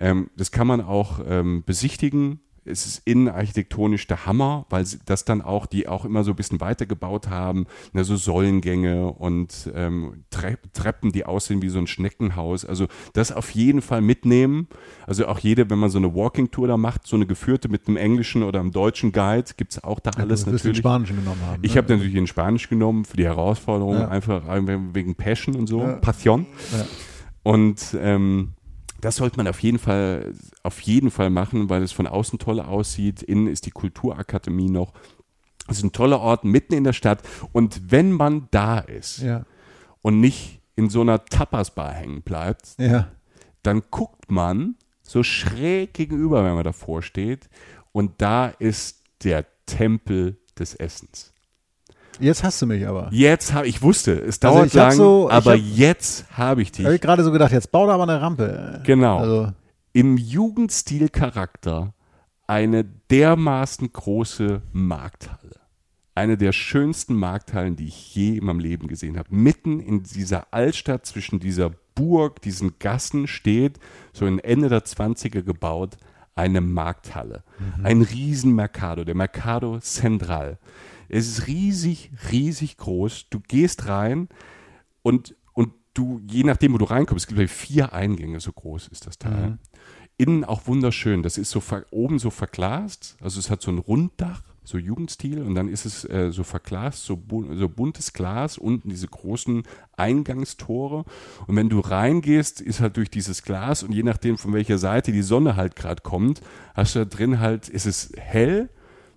Mhm. Das kann man auch besichtigen. Es ist innenarchitektonisch der Hammer, weil das dann auch, die auch immer so ein bisschen weitergebaut haben, ne, so Säulengänge und Treppen, die aussehen wie so ein Schneckenhaus. Also das auf jeden Fall mitnehmen. Also auch jede, wenn man so eine Walking-Tour da macht, so eine geführte mit einem englischen oder einem deutschen Guide, gibt es auch da alles natürlich. Du wirst den Spanischen genommen haben. Ich habe natürlich den Spanisch genommen für die Herausforderung, einfach wegen Passion und so, Passion. Ja. Und das sollte man auf jeden Fall machen, weil es von außen toll aussieht. Innen ist die Kulturakademie noch. Es ist ein toller Ort mitten in der Stadt. Und wenn man da ist und nicht in so einer Tapas-Bar hängen bleibt, dann guckt man so schräg gegenüber, wenn man davor steht. Und da ist der Tempel des Essens. Jetzt hast du mich aber. Ich wusste, es dauert lang, aber jetzt habe ich dich. Habe ich gerade so gedacht, jetzt bau da aber eine Rampe. Genau. Also. Im Jugendstil-Charakter eine dermaßen große Markthalle. Eine der schönsten Markthallen, die ich je in meinem Leben gesehen habe. Mitten in dieser Altstadt, zwischen dieser Burg, diesen Gassen steht, so Ende der 20er gebaut, eine Markthalle. Mhm. Ein Riesen-Mercado, der Mercado Central. Es ist riesig, riesig groß. Du gehst rein und du, je nachdem, wo du reinkommst, es gibt 4 Eingänge, so groß ist das Teil. Mhm. Innen auch wunderschön. Das ist so oben so verglast. Also es hat so ein Runddach, so Jugendstil. Und dann ist es so verglast, so buntes Glas. Unten diese großen Eingangstore. Und wenn du reingehst, ist halt durch dieses Glas. Und je nachdem, von welcher Seite die Sonne halt gerade kommt, hast du da drin halt, ist es hell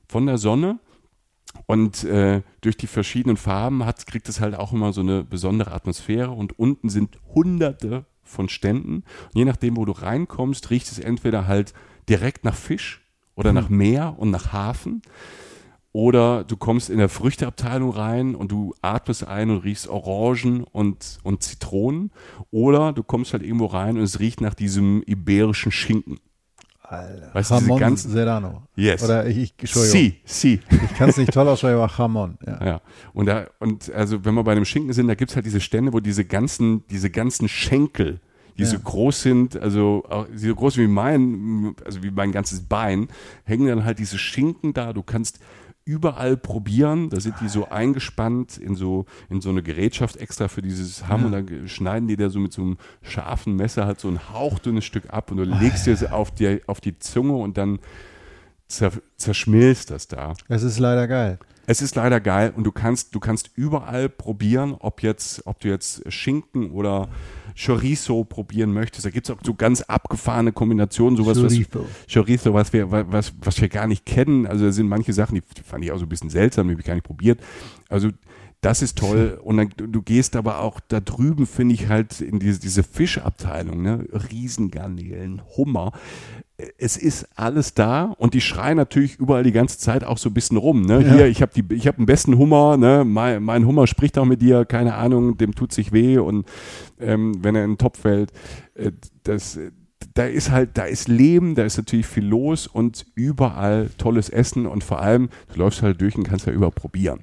von der Sonne. Und durch die verschiedenen Farben kriegt es halt auch immer so eine besondere Atmosphäre. Und unten sind Hunderte von Ständen. Und je nachdem, wo du reinkommst, riecht es entweder halt direkt nach Fisch oder nach Meer und nach Hafen. Oder du kommst in der Früchteabteilung rein und du atmest ein und riechst Orangen und Zitronen. Oder du kommst halt irgendwo rein und es riecht nach diesem iberischen Schinken. Alter. Weißt du, Jamón Serrano. Yes. Oder Entschuldigung. Si. Ich kann es nicht toll aussprechen, aber Jamón. Ja. Und also wenn wir bei dem Schinken sind, da gibt es halt diese Stände, wo diese ganzen Schenkel, die so groß sind, also so groß wie mein ganzes Bein, hängen dann halt diese Schinken da. Du kannst überall probieren, da sind die so eingespannt in so eine Gerätschaft extra für dieses Hamm und dann schneiden die da so mit so einem scharfen Messer halt so ein hauchdünnes Stück ab und du legst dir es auf die Zunge und dann zerschmilzt das da. Es ist leider geil. Und du kannst überall probieren, ob du jetzt Schinken oder Chorizo probieren möchtest. Da gibt es auch so ganz abgefahrene Kombinationen, sowas Chorizo, was wir gar nicht kennen. Also da sind manche Sachen, die fand ich auch so ein bisschen seltsam, die habe ich gar nicht probiert. Also das ist toll. Und dann, du gehst aber auch da drüben, finde ich, halt in diese Fischabteilung, ne? Riesengarnelen, Hummer. Es ist alles da und die schreien natürlich überall die ganze Zeit auch so ein bisschen rum. Ne? Ja. Hier, ich hab den besten Hummer, ne? Mein Hummer spricht auch mit dir, keine Ahnung, dem tut sich weh und wenn er in den Topf fällt, da ist Leben, da ist natürlich viel los und überall tolles Essen und vor allem, du läufst halt durch und kannst ja überall probieren.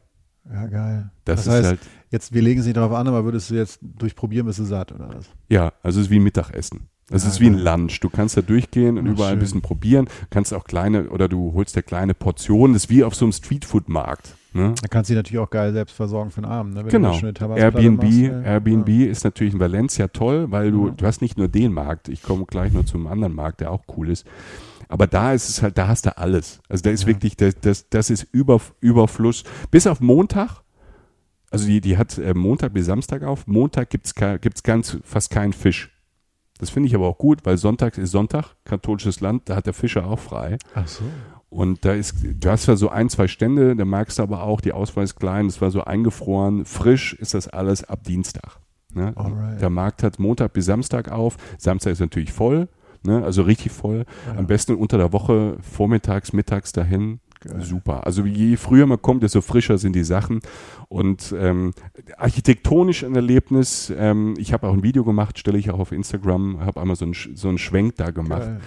Ja, geil. Das heißt, halt jetzt, wir legen es nicht darauf an, aber würdest du jetzt durchprobieren, bist du satt oder was? Ja, also es ist wie ein Mittagessen. Das ist wie ein Lunch. Du kannst da durchgehen und überall ein bisschen probieren. Kannst auch du holst dir kleine Portionen. Das ist wie auf so einem Streetfood-Markt. Ne? Da kannst du dich natürlich auch geil selbst versorgen für den Abend. Ne? Genau. Airbnb ist natürlich in Valencia toll, weil du hast nicht nur den Markt. Ich komme gleich noch zum anderen Markt, der auch cool ist. Aber da ist es halt, da hast du alles. Also da ist wirklich, das ist Überfluss. Bis auf Montag. Also die hat Montag bis Samstag auf. Montag gibt's fast keinen Fisch. Das finde ich aber auch gut, weil Sonntag ist Sonntag, katholisches Land, da hat der Fischer auch frei. Ach so. Und du hast ja so ein, zwei Stände, da merkst du aber auch, die Auswahl ist klein, das war so eingefroren, frisch ist das alles ab Dienstag. Ne? Der Markt hat Montag bis Samstag auf, Samstag ist natürlich voll, ne? Also richtig voll, ja. Am besten unter der Woche, vormittags, mittags dahin. Geil. Super. Also je früher man kommt, desto frischer sind die Sachen. Und architektonisch ein Erlebnis. Ich habe auch ein Video gemacht, stelle ich auch auf Instagram, habe einmal so einen Schwenk da gemacht. Geil.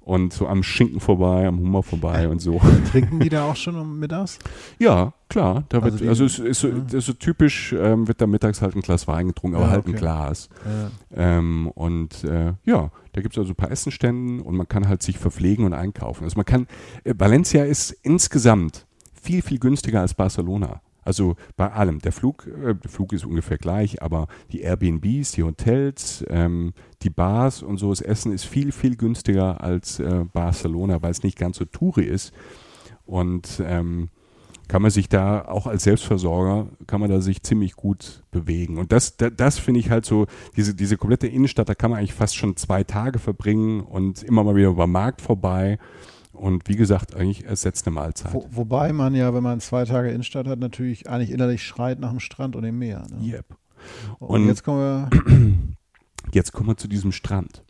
Und so am Schinken vorbei, am Hummer vorbei und so. Trinken die da auch schon mittags? Ja, klar. Da ist so typisch, wird da mittags halt ein Glas Wein getrunken, aber ein Glas. Ja. Da gibt es also ein paar Essenstände und man kann halt sich verpflegen und einkaufen. Also Valencia ist insgesamt viel, viel günstiger als Barcelona. Also bei allem. Der Flug ist ungefähr gleich, aber die Airbnbs, die Hotels, die Bars und so, das Essen ist viel, viel günstiger als Barcelona, weil es nicht ganz so touri ist. Und kann man sich da auch als Selbstversorger, kann man da sich ziemlich gut bewegen. Und das finde ich halt so, diese komplette Innenstadt, da kann man eigentlich fast schon 2 Tage verbringen und immer mal wieder über den Markt vorbei. Und wie gesagt, eigentlich ersetzt eine Mahlzeit. Wobei man ja, wenn man 2 Tage Innenstadt hat, natürlich eigentlich innerlich schreit nach dem Strand und dem Meer. Ne? Yep. Und jetzt kommen wir zu diesem Strand.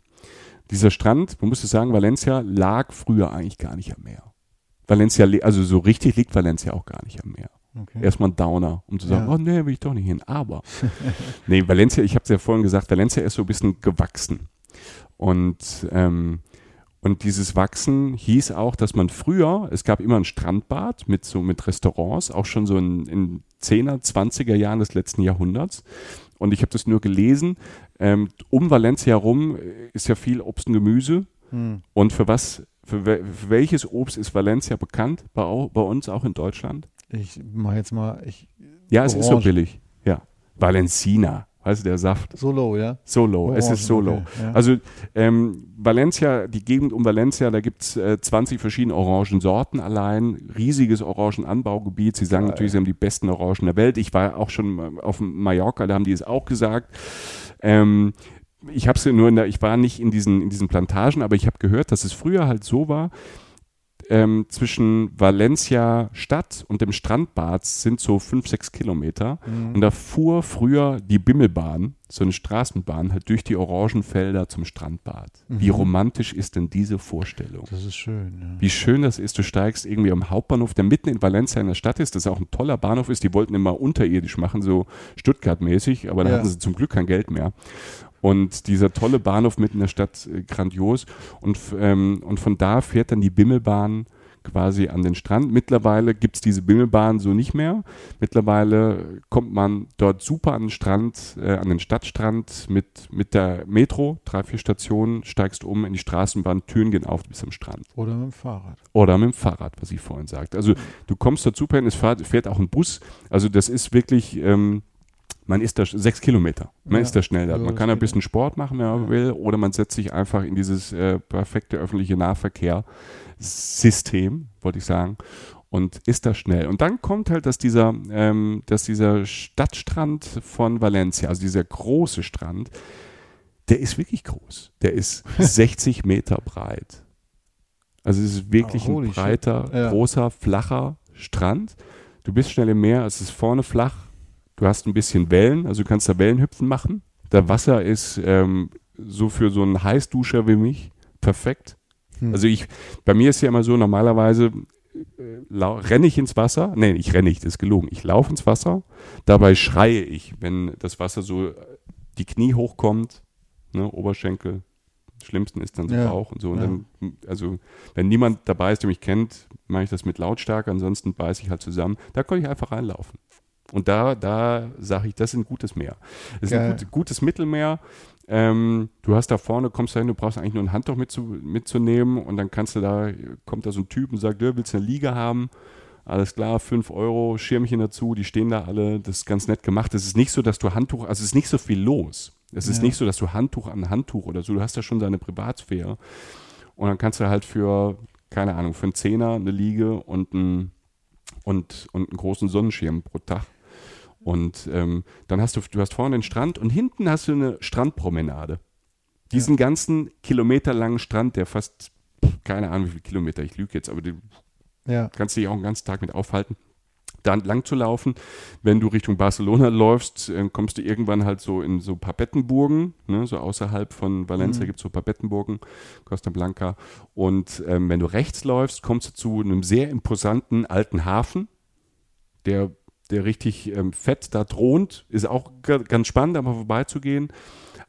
Dieser Strand, man muss es sagen, Valencia lag früher eigentlich gar nicht am Meer. Valencia, also so richtig liegt Valencia auch gar nicht am Meer. Okay. Erstmal ein Downer, um zu sagen, will ich doch nicht hin. Aber Valencia, ich habe es ja vorhin gesagt, Valencia ist so ein bisschen gewachsen. Und dieses Wachsen hieß auch, dass man früher, es gab immer ein Strandbad mit Restaurants, auch schon so in 10er, 20er Jahren des letzten Jahrhunderts. Und ich habe das nur gelesen, um Valencia herum ist ja viel Obst und Gemüse. Hm. Und für welches Obst ist Valencia bekannt? Bei uns auch in Deutschland? Ich mache jetzt mal. Es ist so billig. Ja. Valencina. Also der Saft. So low, ja? So low, es ist so low. Ja. Also Valencia, die Gegend um Valencia, da gibt es 20 verschiedene Orangensorten allein, riesiges Orangenanbaugebiet. Sie sagen natürlich, sie haben die besten Orangen der Welt. Ich war auch schon auf Mallorca, da haben die es auch gesagt. Ich war nicht in diesen Plantagen, aber ich habe gehört, dass es früher halt so war, zwischen Valencia Stadt und dem Strandbad sind so 5-6 Kilometer. Mhm. Und da fuhr früher die Bimmelbahn, so eine Straßenbahn, halt durch die Orangenfelder zum Strandbad. Mhm. Wie romantisch ist denn diese Vorstellung? Das ist schön, ja. Wie schön das ist, du steigst irgendwie am Hauptbahnhof, der mitten in Valencia in der Stadt ist, das auch ein toller Bahnhof ist, die wollten immer unterirdisch machen, so Stuttgart-mäßig, aber da hatten sie zum Glück kein Geld mehr. Und dieser tolle Bahnhof mitten in der Stadt, grandios. Und von da fährt dann die Bimmelbahn quasi an den Strand. Mittlerweile gibt es diese Bimmelbahn so nicht mehr. Mittlerweile kommt man dort super an den Strand, an den Stadtstrand mit der Metro, 3-4 Stationen, steigst um in die Straßenbahn, Türen gehen auf bis zum Strand. Oder mit dem Fahrrad. Was ich vorhin sagte. Also du kommst dort super hin, es fährt auch ein Bus. Also das ist wirklich... Man ist da 6 Kilometer, ist da schnell da. Man kann ein bisschen Sport machen, wenn man will, oder man setzt sich einfach in dieses perfekte öffentliche Nahverkehrssystem, wollte ich sagen, und ist da schnell. Und dann kommt halt, dass dieser Stadtstrand von Valencia, also dieser große Strand, der ist wirklich groß. Der ist 60 Meter breit. Also es ist wirklich ein breiter, großer, flacher Strand. Du bist schnell im Meer, es ist vorne flach. Du hast ein bisschen Wellen, also du kannst da Wellenhüpfen machen. Das Wasser ist so für so einen Heißduscher wie mich perfekt. Hm. Also bei mir ist ja immer so, normalerweise renne ich ins Wasser. Nee, ich renne nicht, das ist gelogen. Ich laufe ins Wasser, dabei schreie ich, wenn das Wasser so die Knie hochkommt, ne, Oberschenkel. Schlimmsten ist dann so Bauch und so. Und dann, also wenn niemand dabei ist, der mich kennt, mache ich das mit Lautstärke, ansonsten beiße ich halt zusammen. Da konnte ich einfach reinlaufen. Und da sage ich, das ist ein gutes Meer. Das ist ein gutes Mittelmeer. Du hast da vorne, kommst da hin, du brauchst eigentlich nur ein Handtuch mitzunehmen und dann kommt da so ein Typ und sagt, willst du eine Liege haben? Alles klar, 5 €, Schirmchen dazu, die stehen da alle, das ist ganz nett gemacht. Es ist nicht so, dass du Handtuch, also es ist nicht so viel los. Es ist nicht so, dass du Handtuch an Handtuch oder so, du hast da schon deine Privatsphäre. Und dann kannst du halt für einen Zehner eine Liege und einen großen Sonnenschirm pro Tag. Und dann hast du hast vorne den Strand und hinten hast du eine Strandpromenade. Diesen ganzen kilometerlangen Strand, der fast, keine Ahnung wie viele Kilometer, ich lüge jetzt, aber du kannst dich auch einen ganzen Tag mit aufhalten. Da lang zu laufen, wenn du Richtung Barcelona läufst, kommst du irgendwann halt so in so ein paar Bettenburgen, ne? So außerhalb von Valencia gibt es so ein paar Bettenburgen, Costa Blanca, und wenn du rechts läufst, kommst du zu einem sehr imposanten alten Hafen, der richtig fett da thront, ist auch ganz spannend, da mal vorbeizugehen,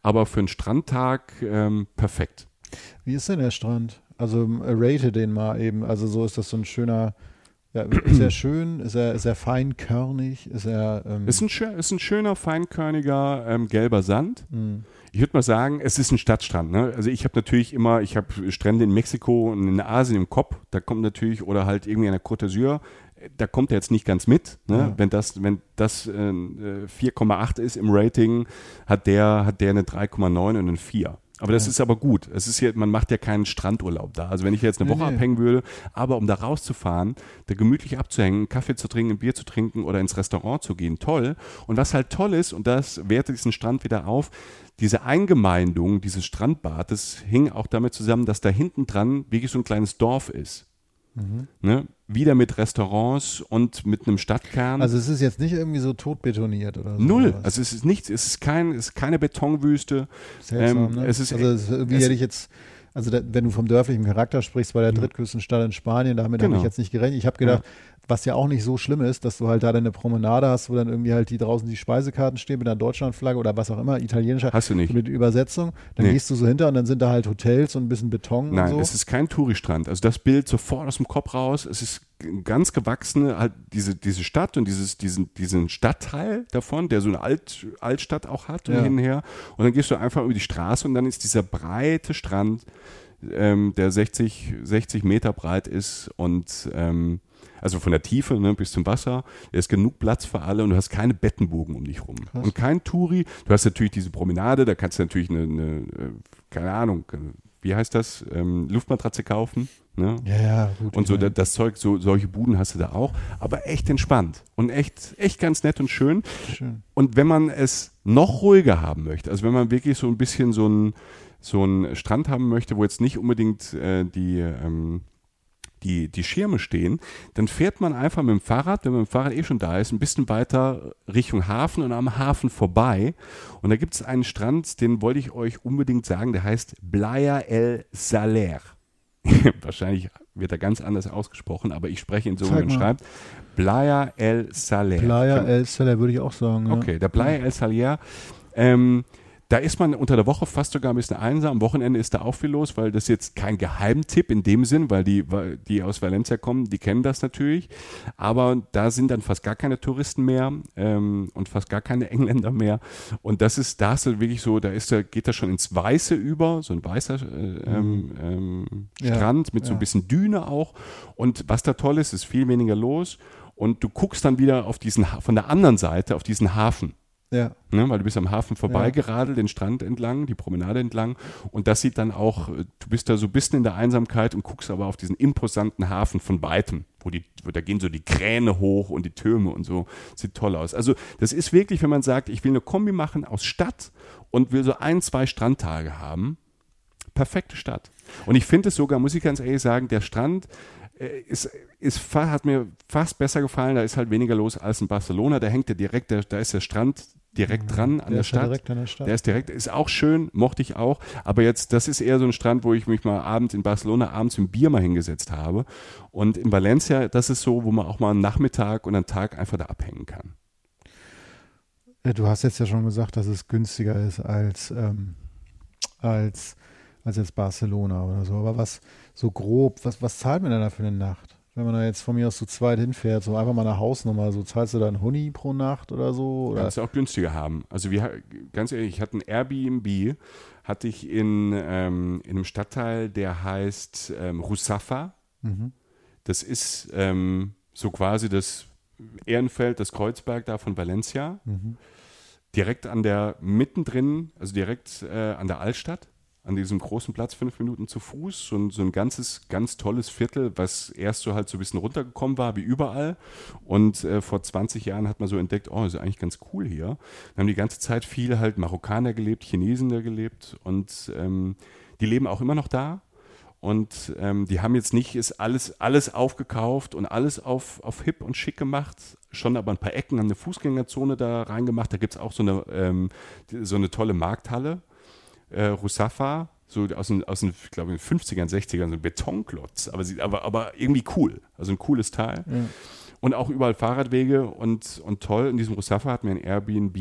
aber für einen Strandtag perfekt. Wie ist denn der Strand? Also rate den mal eben, also so ist das so ein schöner... Ja, ist er schön, ist er feinkörnig, ist er... Ist ein schöner, feinkörniger, gelber Sand. Mhm. Ich würde mal sagen, es ist ein Stadtstrand. Ne? Also ich habe natürlich immer, Strände in Mexiko und in Asien im Kopf, da kommt natürlich, oder halt irgendwie an der Côte d'Azur, da kommt er jetzt nicht ganz mit. Ne? Ja. Wenn das 4,8 ist im Rating, hat der eine 3,9 und eine 4. Aber das ist aber gut. Es ist hier, man macht ja keinen Strandurlaub da. Also wenn ich jetzt eine Woche abhängen würde, aber um da rauszufahren, da gemütlich abzuhängen, einen Kaffee zu trinken, ein Bier zu trinken oder ins Restaurant zu gehen, toll. Und was halt toll ist, und das wertet diesen Strand wieder auf, diese Eingemeindung dieses Strandbades hing auch damit zusammen, dass da hinten dran wirklich so ein kleines Dorf ist. Mhm. Ne? Wieder mit Restaurants und mit einem Stadtkern. Also es ist jetzt nicht irgendwie so totbetoniert oder so. Null, oder also es ist nichts, es ist keine Betonwüste. Seltsam, ne? Wenn du vom dörflichen Charakter sprichst, bei der drittgrößten Stadt in Spanien, damit habe ich jetzt nicht gerechnet. Ich habe gedacht, was ja auch nicht so schlimm ist, dass du halt da deine Promenade hast, wo dann irgendwie halt draußen die Speisekarten stehen mit einer Deutschlandflagge oder was auch immer, italienischer. Hast du nicht. Mit Übersetzung. Dann gehst du so hinter und dann sind da halt Hotels und ein bisschen Beton. Nein, und so. Es ist kein Touristrand. Also das Bild sofort aus dem Kopf raus. Es ist ganz gewachsene, halt diese Stadt und diesen Stadtteil davon, der so eine Altstadt auch hat und hin und her. Und dann gehst du einfach über die Straße und dann ist dieser breite Strand, der 60 Meter breit ist und also von der Tiefe bis zum Wasser, da ist genug Platz für alle und du hast keine Bettenbogen um dich rum. Krass. Und kein Touri. Du hast natürlich diese Promenade, da kannst du natürlich eine keine Ahnung, wie heißt das, Luftmatratze kaufen. Ne? Ja, gut. Und so das Zeug, solche Buden hast du da auch, aber echt entspannt und echt ganz nett und schön. Und wenn man es noch ruhiger haben möchte, also wenn man wirklich so ein bisschen so einen Strand haben möchte, wo jetzt nicht unbedingt die Schirme stehen, dann fährt man einfach mit dem Fahrrad, wenn man mit dem Fahrrad schon da ist, ein bisschen weiter Richtung Hafen und am Hafen vorbei. Und da gibt es einen Strand, den wollte ich euch unbedingt sagen, der heißt Platja El Saler. Wahrscheinlich wird er ganz anders ausgesprochen, aber ich spreche ihn so, wie man schreibt. Platja El Saler. Platja El Saler würde ich auch sagen. Ja. Okay, der Platja El Saler, da ist man unter der Woche fast sogar ein bisschen einsam. Am Wochenende ist da auch viel los, weil das ist jetzt kein Geheimtipp in dem Sinn, weil die aus Valencia kommen, die kennen das natürlich. Aber da sind dann fast gar keine Touristen mehr und fast gar keine Engländer mehr. Und da hast du wirklich so, geht das schon ins Weiße über, so ein weißer Strand mit so ein bisschen Düne auch. Und was da toll ist, ist viel weniger los. Und du guckst dann wieder auf von der anderen Seite auf diesen Hafen. Ja. Ne, weil du bist am Hafen vorbeigeradelt, den Strand entlang, die Promenade entlang und das sieht dann auch, du bist da so ein bisschen in der Einsamkeit und guckst aber auf diesen imposanten Hafen von Weitem, wo da gehen so die Kräne hoch und die Türme und so, sieht toll aus. Also das ist wirklich, wenn man sagt, ich will eine Kombi machen aus Stadt und will so 1-2 Strandtage haben, perfekte Stadt. Und ich finde es sogar, muss ich ganz ehrlich sagen, der Strand hat mir fast besser gefallen, da ist halt weniger los als in Barcelona, da hängt da ist der Strand direkt dran an der Stadt. Direkt an der Stadt. Der ist direkt, ist auch schön, mochte ich auch, aber jetzt, das ist eher so ein Strand, wo ich mich mal abends im Bier mal hingesetzt habe und in Valencia, das ist so, wo man auch mal einen Nachmittag und einen Tag einfach da abhängen kann. Du hast jetzt ja schon gesagt, dass es günstiger ist als jetzt Barcelona oder so. Aber was so grob, was zahlt man denn da für eine Nacht? Wenn man da jetzt von mir aus zu zweit hinfährt, so einfach mal nach Hausnummer, so zahlst du da einen Huni pro Nacht oder so? Oder? Kannst du auch günstiger haben. Also ganz ehrlich, ich hatte ein Airbnb, hatte ich in einem Stadtteil, der heißt Ruzafa. Mhm. Das ist so quasi das Ehrenfeld, das Kreuzberg da von Valencia. Mhm. Direkt mittendrin, also direkt an der Altstadt. an diesem großen Platz 5 Minuten zu Fuß und so ein ganzes, ganz tolles Viertel, was erst so halt so ein bisschen runtergekommen war, wie überall. Und vor 20 Jahren hat man so entdeckt, oh, ist eigentlich ganz cool hier. Dann haben die ganze Zeit viele halt Marokkaner gelebt, Chinesen da gelebt und die leben auch immer noch da. Und die haben jetzt nicht ist alles aufgekauft und alles auf hip und schick gemacht, schon aber ein paar Ecken, haben eine Fußgängerzone da reingemacht. Da gibt es auch so eine tolle Markthalle, Ruzafa, so aus den ich glaube, in den 50ern, 60ern, so ein Betonklotz, aber irgendwie cool, also ein cooles Teil. Ja. Und auch überall Fahrradwege und toll. In diesem Ruzafa hatten wir ein Airbnb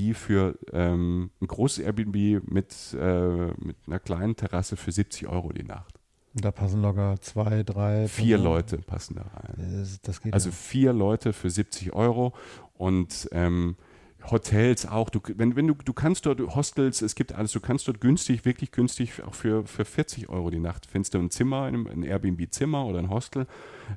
ein großes Airbnb mit einer kleinen Terrasse für 70 Euro die Nacht. Da passen locker 2, 3, 4 Leute passen da rein. Das geht also ja. 4 Leute für 70 Euro und Hotels auch. Du kannst dort Hostels, es gibt alles, du kannst dort günstig, wirklich günstig, auch für 40 Euro die Nacht findest du ein Zimmer, ein Airbnb-Zimmer oder ein Hostel.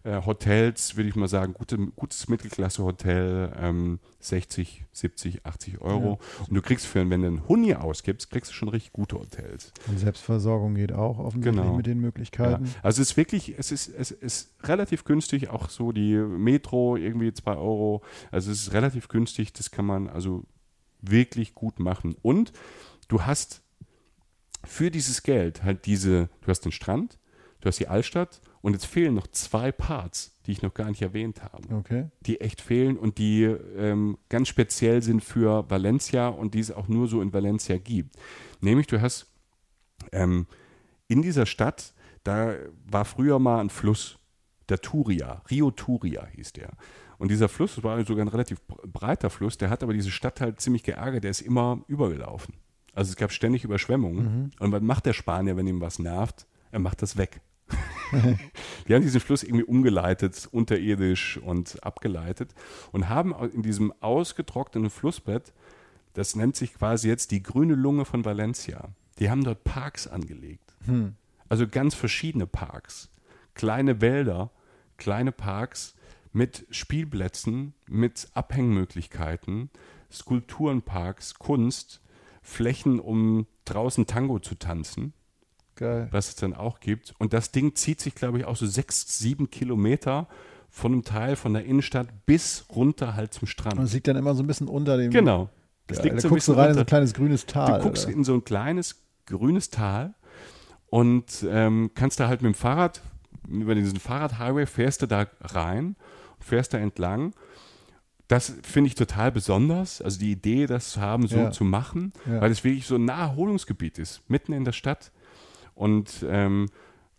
Hotels, würde ich mal sagen, gutes Mittelklasse-Hotel, 60, 70, 80 Euro. Ja. Und du kriegst wenn du einen Huni ausgibst, kriegst du schon richtig gute Hotels. Und Selbstversorgung geht auch offensichtlich mit den Möglichkeiten. Ja. Also es ist wirklich, es ist relativ günstig, auch so die Metro, irgendwie 2 Euro. Also es ist relativ günstig, das kann man also wirklich gut machen. Und du hast für dieses Geld halt du hast den Strand, du hast die Altstadt und jetzt fehlen noch 2 Parts, die ich noch gar nicht erwähnt habe, die echt fehlen und die ganz speziell sind für Valencia und die es auch nur so in Valencia gibt. Nämlich du hast in dieser Stadt, da war früher mal ein Fluss, der Turia, Rio Turia hieß der. Und dieser Fluss, das war sogar ein relativ breiter Fluss, der hat aber diese Stadt halt ziemlich geärgert, der ist immer übergelaufen. Also es gab ständig Überschwemmungen. Mhm. Und was macht der Spanier, wenn ihm was nervt? Er macht das weg. Die haben diesen Fluss irgendwie umgeleitet, unterirdisch und abgeleitet und haben in diesem ausgetrockneten Flussbett, das nennt sich quasi jetzt die grüne Lunge von Valencia, die haben dort Parks angelegt. Mhm. Also ganz verschiedene Parks. Kleine Wälder, kleine Parks, mit Spielplätzen, mit Abhängmöglichkeiten, Skulpturenparks, Kunst, Flächen, um draußen Tango zu tanzen. Geil. Was es dann auch gibt. Und das Ding zieht sich, glaube ich, auch so 6, 7 Kilometer von einem Teil von der Innenstadt bis runter halt zum Strand. Und es liegt dann immer so ein bisschen unter dem... Genau. Das liegt da so guckst du rein in so ein kleines grünes Tal. Du guckst in so ein kleines grünes Tal und kannst da halt mit dem Fahrrad, über diesen Fahrradhighway fährst du da rein, fährst da entlang. Das finde ich total besonders, also die Idee, das zu haben, so zu machen, weil es wirklich so ein Naherholungsgebiet ist, mitten in der Stadt. Und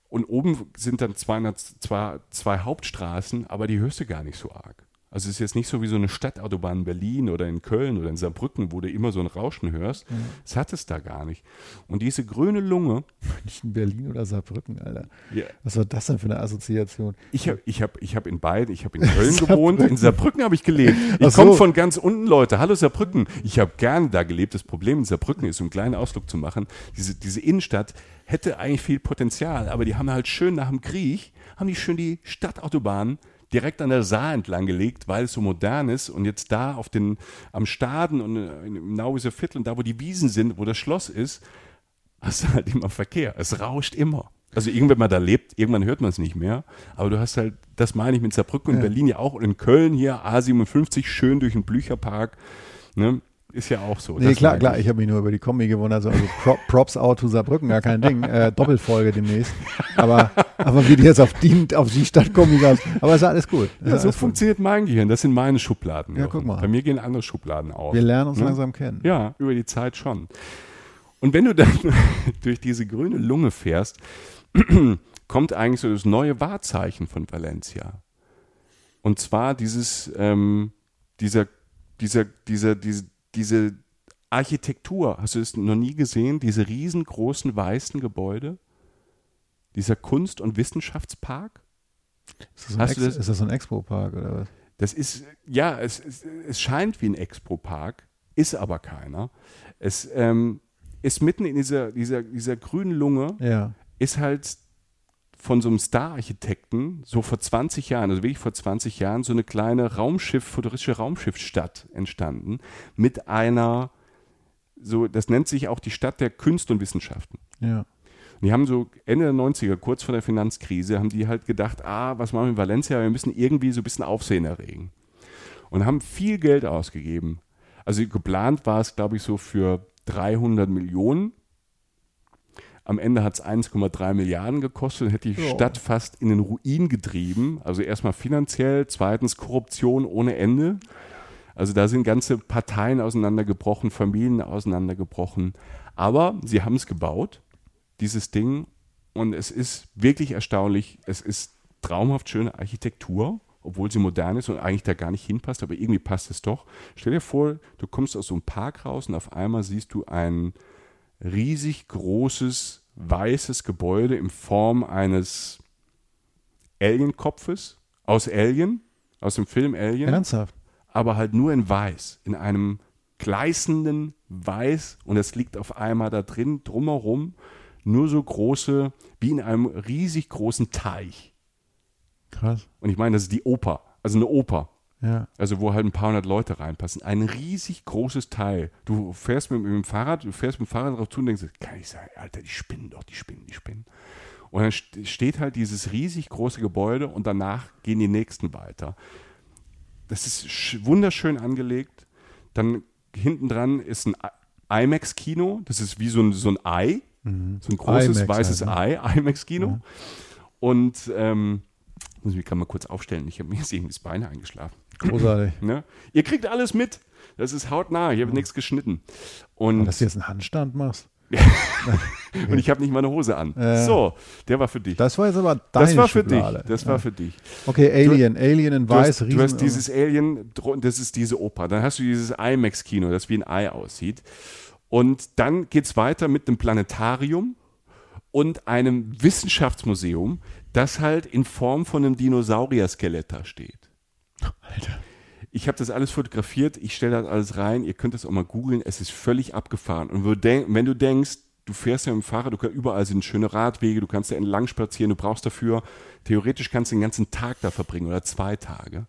oben sind dann 2 Hauptstraßen, aber die hörst du gar nicht so arg. Also es ist jetzt nicht so wie so eine Stadtautobahn in Berlin oder in Köln oder in Saarbrücken, wo du immer so ein Rauschen hörst. Mhm. Das hat es da gar nicht. Und diese grüne Lunge. Nicht in Berlin oder Saarbrücken, Alter. Yeah. Was war das denn für eine Assoziation? Ich hab in beiden, ich habe in Köln gewohnt, in Saarbrücken habe ich gelebt. Ich komme von ganz unten, Leute. Hallo Saarbrücken. Ich habe gerne da gelebt. Das Problem in Saarbrücken ist, um einen kleinen Ausflug zu machen, diese Innenstadt hätte eigentlich viel Potenzial, aber die haben halt schön nach dem Krieg, haben die schön die Stadtautobahnen direkt an der Saar entlang gelegt, weil es so modern ist und jetzt da am Staden und im Nauwieser Viertel und da, wo die Wiesen sind, wo das Schloss ist, hast du halt immer Verkehr. Es rauscht immer. Also irgendwann mal da lebt, irgendwann hört man es nicht mehr, aber du hast halt, das meine ich mit Saarbrücken und Berlin ja auch und in Köln hier, A57, schön durch den Blücherpark, ne? Ist ja auch so. Nee, klar, ich habe mich nur über die Kombi gewundert. Also Props out to Saarbrücken, gar kein Ding. Doppelfolge demnächst. Aber wie die jetzt auf die Stadtkombi gab. Aber ist alles gut. Ja, so funktioniert mein Gehirn. Das sind meine Schubladen. Ja, guck mal. Bei mir gehen andere Schubladen auf. Wir lernen uns langsam kennen. Ja, über die Zeit schon. Und wenn du dann durch diese grüne Lunge fährst, kommt eigentlich so das neue Wahrzeichen von Valencia. Und zwar diese Architektur, hast du es noch nie gesehen? Diese riesengroßen weißen Gebäude, dieser Kunst- und Wissenschaftspark. Ist das so ein Expo-Park oder was? Das ist, ja, es scheint wie ein Expo-Park, ist aber keiner. Es ist mitten in dieser grünen Lunge, ist halt von so einem Star-Architekten so vor 20 Jahren, also wirklich vor 20 Jahren, so eine kleine futuristische Raumschiffstadt entstanden mit das nennt sich auch die Stadt der Künste und Wissenschaften. Ja. Und die haben so Ende der 90er, kurz vor der Finanzkrise, haben die halt gedacht, was machen wir in Valencia? Wir müssen irgendwie so ein bisschen Aufsehen erregen. Und haben viel Geld ausgegeben. Also geplant war es, glaube ich, so für 300 Millionen. Am Ende hat es 1,3 Milliarden gekostet, hätte die Stadt fast in den Ruin getrieben. Also erstmal finanziell, zweitens Korruption ohne Ende. Also da sind ganze Parteien auseinandergebrochen, Familien auseinandergebrochen. Aber sie haben es gebaut, dieses Ding. Und es ist wirklich erstaunlich. Es ist traumhaft schöne Architektur, obwohl sie modern ist und eigentlich da gar nicht hinpasst. Aber irgendwie passt es doch. Stell dir vor, du kommst aus so einem Park raus und auf einmal siehst du ein riesig großes, weißes Gebäude in Form eines Alienkopfes aus Alien, aus dem Film Alien. Ernsthaft? Aber halt nur in weiß, in einem gleißenden Weiß, und es liegt auf einmal da drin, drumherum, nur so große, wie in einem riesig großen Teich. Krass. Und ich meine, das ist die Oper, also eine Oper. Ja. Also wo halt ein paar hundert Leute reinpassen. Ein riesig großes Teil. Du fährst mit dem Fahrrad drauf zu und denkst, kann ich sagen, Alter, die spinnen. Und dann steht halt dieses riesig große Gebäude und danach gehen die nächsten weiter. Das ist wunderschön angelegt. Dann hinten dran ist ein IMAX-Kino. Das ist wie so ein Ei. Mhm. So ein großes IMAX, weißes also. Ei. IMAX-Kino. Ja. Und muss ich mich gerade mal kurz aufstellen. Ich habe mir jetzt irgendwie das Bein eingeschlafen. Großartig. Ne? Ihr kriegt alles mit. Das ist hautnah. Ich habe nichts geschnitten. Und dass du jetzt einen Handstand machst. Und ich habe nicht meine Hose an. So, der war für dich. Das war jetzt aber deine Schublade. Das war für dich. Okay, Alien in Weiß. Du hast dieses Alien, das ist diese Oper. Dann hast du dieses IMAX-Kino, das wie ein Ei aussieht. Und dann geht es weiter mit einem Planetarium und einem Wissenschaftsmuseum, das halt in Form von einem Dinosaurier-Skelett da steht. Alter. Ich habe das alles fotografiert, ich stelle das alles rein, ihr könnt das auch mal googeln, es ist völlig abgefahren. Und wenn du denkst, du fährst ja mit dem Fahrrad, überall sind schöne Radwege, du kannst da entlang spazieren, du brauchst dafür, theoretisch kannst du den ganzen Tag da verbringen oder 2 Tage.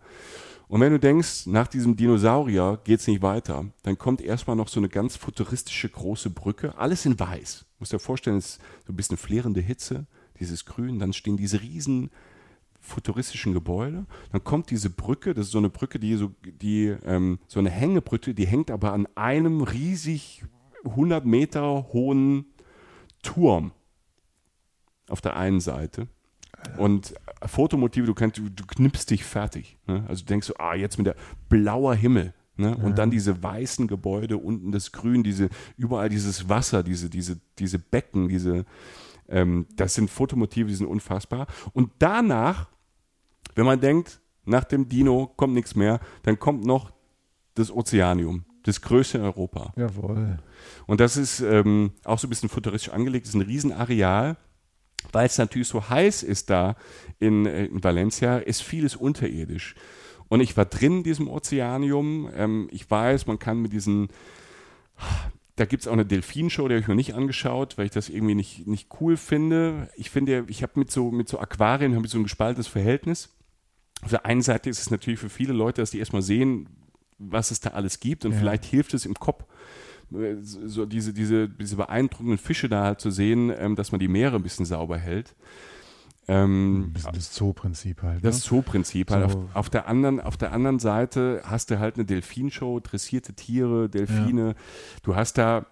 Und wenn du denkst, nach diesem Dinosaurier geht's nicht weiter, dann kommt erstmal noch so eine ganz futuristische große Brücke, alles in weiß. Du musst dir vorstellen, es ist so ein bisschen flirrende Hitze, dieses Grün, dann stehen diese riesen futuristischen Gebäude, dann kommt diese Brücke, das ist so eine Brücke, so eine Hängebrücke, die hängt aber an einem riesig 100 Meter hohen Turm auf der einen Seite. Und Fotomotive, du knippst dich fertig. Ne? Also denkst du, jetzt mit der blauer Himmel. Ne? Und dann diese weißen Gebäude, unten das Grün, überall dieses Wasser, diese Becken, das sind Fotomotive, die sind unfassbar. Und danach, wenn man denkt, nach dem Dino kommt nichts mehr, dann kommt noch das Ozeanium, das größte in Europa. Jawohl. Und das ist auch so ein bisschen futuristisch angelegt, das ist ein Riesenareal. Weil es natürlich so heiß ist da in Valencia, ist vieles unterirdisch. Und ich war drin in diesem Ozeanium. Ich weiß, man kann mit diesen... Da gibt es auch eine Delfinshow, die habe ich mir nicht angeschaut, weil ich das irgendwie nicht cool finde. Ich finde, ich habe mit so Aquarien habe ich so ein gespaltenes Verhältnis. Auf der einen Seite ist es natürlich für viele Leute, dass die erstmal sehen, was es da alles gibt und vielleicht hilft es im Kopf, so diese beeindruckenden Fische da halt zu sehen, dass man die Meere ein bisschen sauber hält. Ein bisschen das Zooprinzip halt. Das Zooprinzip halt. So. Auf der anderen Seite hast du halt eine Delfinshow, dressierte Tiere, Delfine. Ja. Du hast da,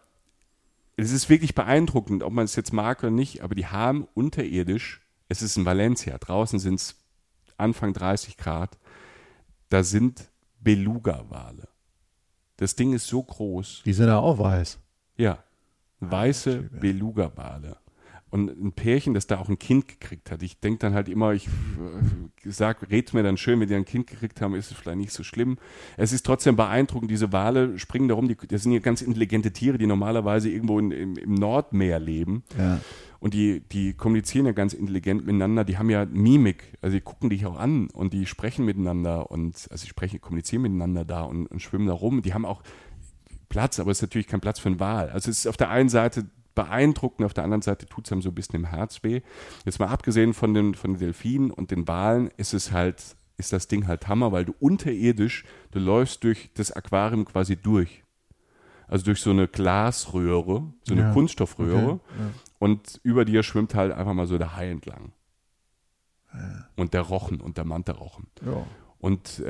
es ist wirklich beeindruckend, ob man es jetzt mag oder nicht, aber die haben unterirdisch, es ist in Valencia, draußen sind es Anfang 30 Grad, da sind Beluga-Wale. Das Ding ist so groß. Die sind ja auch weiß. Ja, weiße Beluga-Wale. Und ein Pärchen, das da auch ein Kind gekriegt hat. Ich denke dann halt immer, ich red's mir dann schön, wenn die ein Kind gekriegt haben, ist es vielleicht nicht so schlimm. Es ist trotzdem beeindruckend, diese Wale springen da rum, das sind ja ganz intelligente Tiere, die normalerweise irgendwo im Nordmeer leben. Ja. Und die kommunizieren ja ganz intelligent miteinander, die haben ja Mimik, also die gucken dich auch an und die sprechen miteinander und kommunizieren miteinander da und schwimmen da rum. Die haben auch Platz, aber es ist natürlich kein Platz für einen Wal. Also es ist auf der einen Seite beeindruckend, auf der anderen Seite tut es einem so ein bisschen im Herz weh. Jetzt mal abgesehen von den Delfinen und den Walen ist das Ding halt Hammer, weil du unterirdisch, du läufst durch das Aquarium quasi durch. Also durch so eine Glasröhre, so eine Kunststoffröhre. Okay, Und über dir schwimmt halt einfach mal so der Hai entlang. Ja. Und der Rochen und der Manta-Rochen. Ja. Und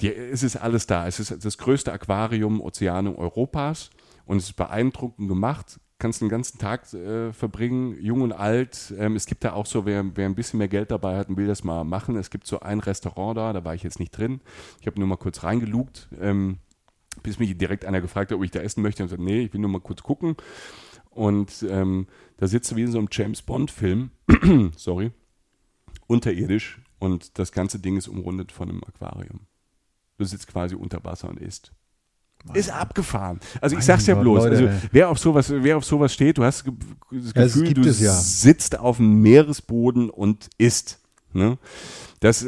es ist alles da. Es ist das größte Aquarium, Ozeanum Europas. Und es ist beeindruckend gemacht. Kannst den ganzen Tag verbringen, jung und alt. Es gibt da auch so, wer ein bisschen mehr Geld dabei hat und will das mal machen. Es gibt so ein Restaurant da war ich jetzt nicht drin. Ich habe nur mal kurz reingelugt, bis mich direkt einer gefragt hat, ob ich da essen möchte. Und ich habe gesagt, nee, ich will nur mal kurz gucken. Und da sitzt du wie in so einem James-Bond-Film, sorry, unterirdisch. Und das ganze Ding ist umrundet von einem Aquarium. Du sitzt quasi unter Wasser und isst. Mann. Ist abgefahren. Also ich sag's ja bloß. Leute, also wer auf sowas steht, du hast das Gefühl, ja, sitzt auf dem Meeresboden und isst. Ne? Das,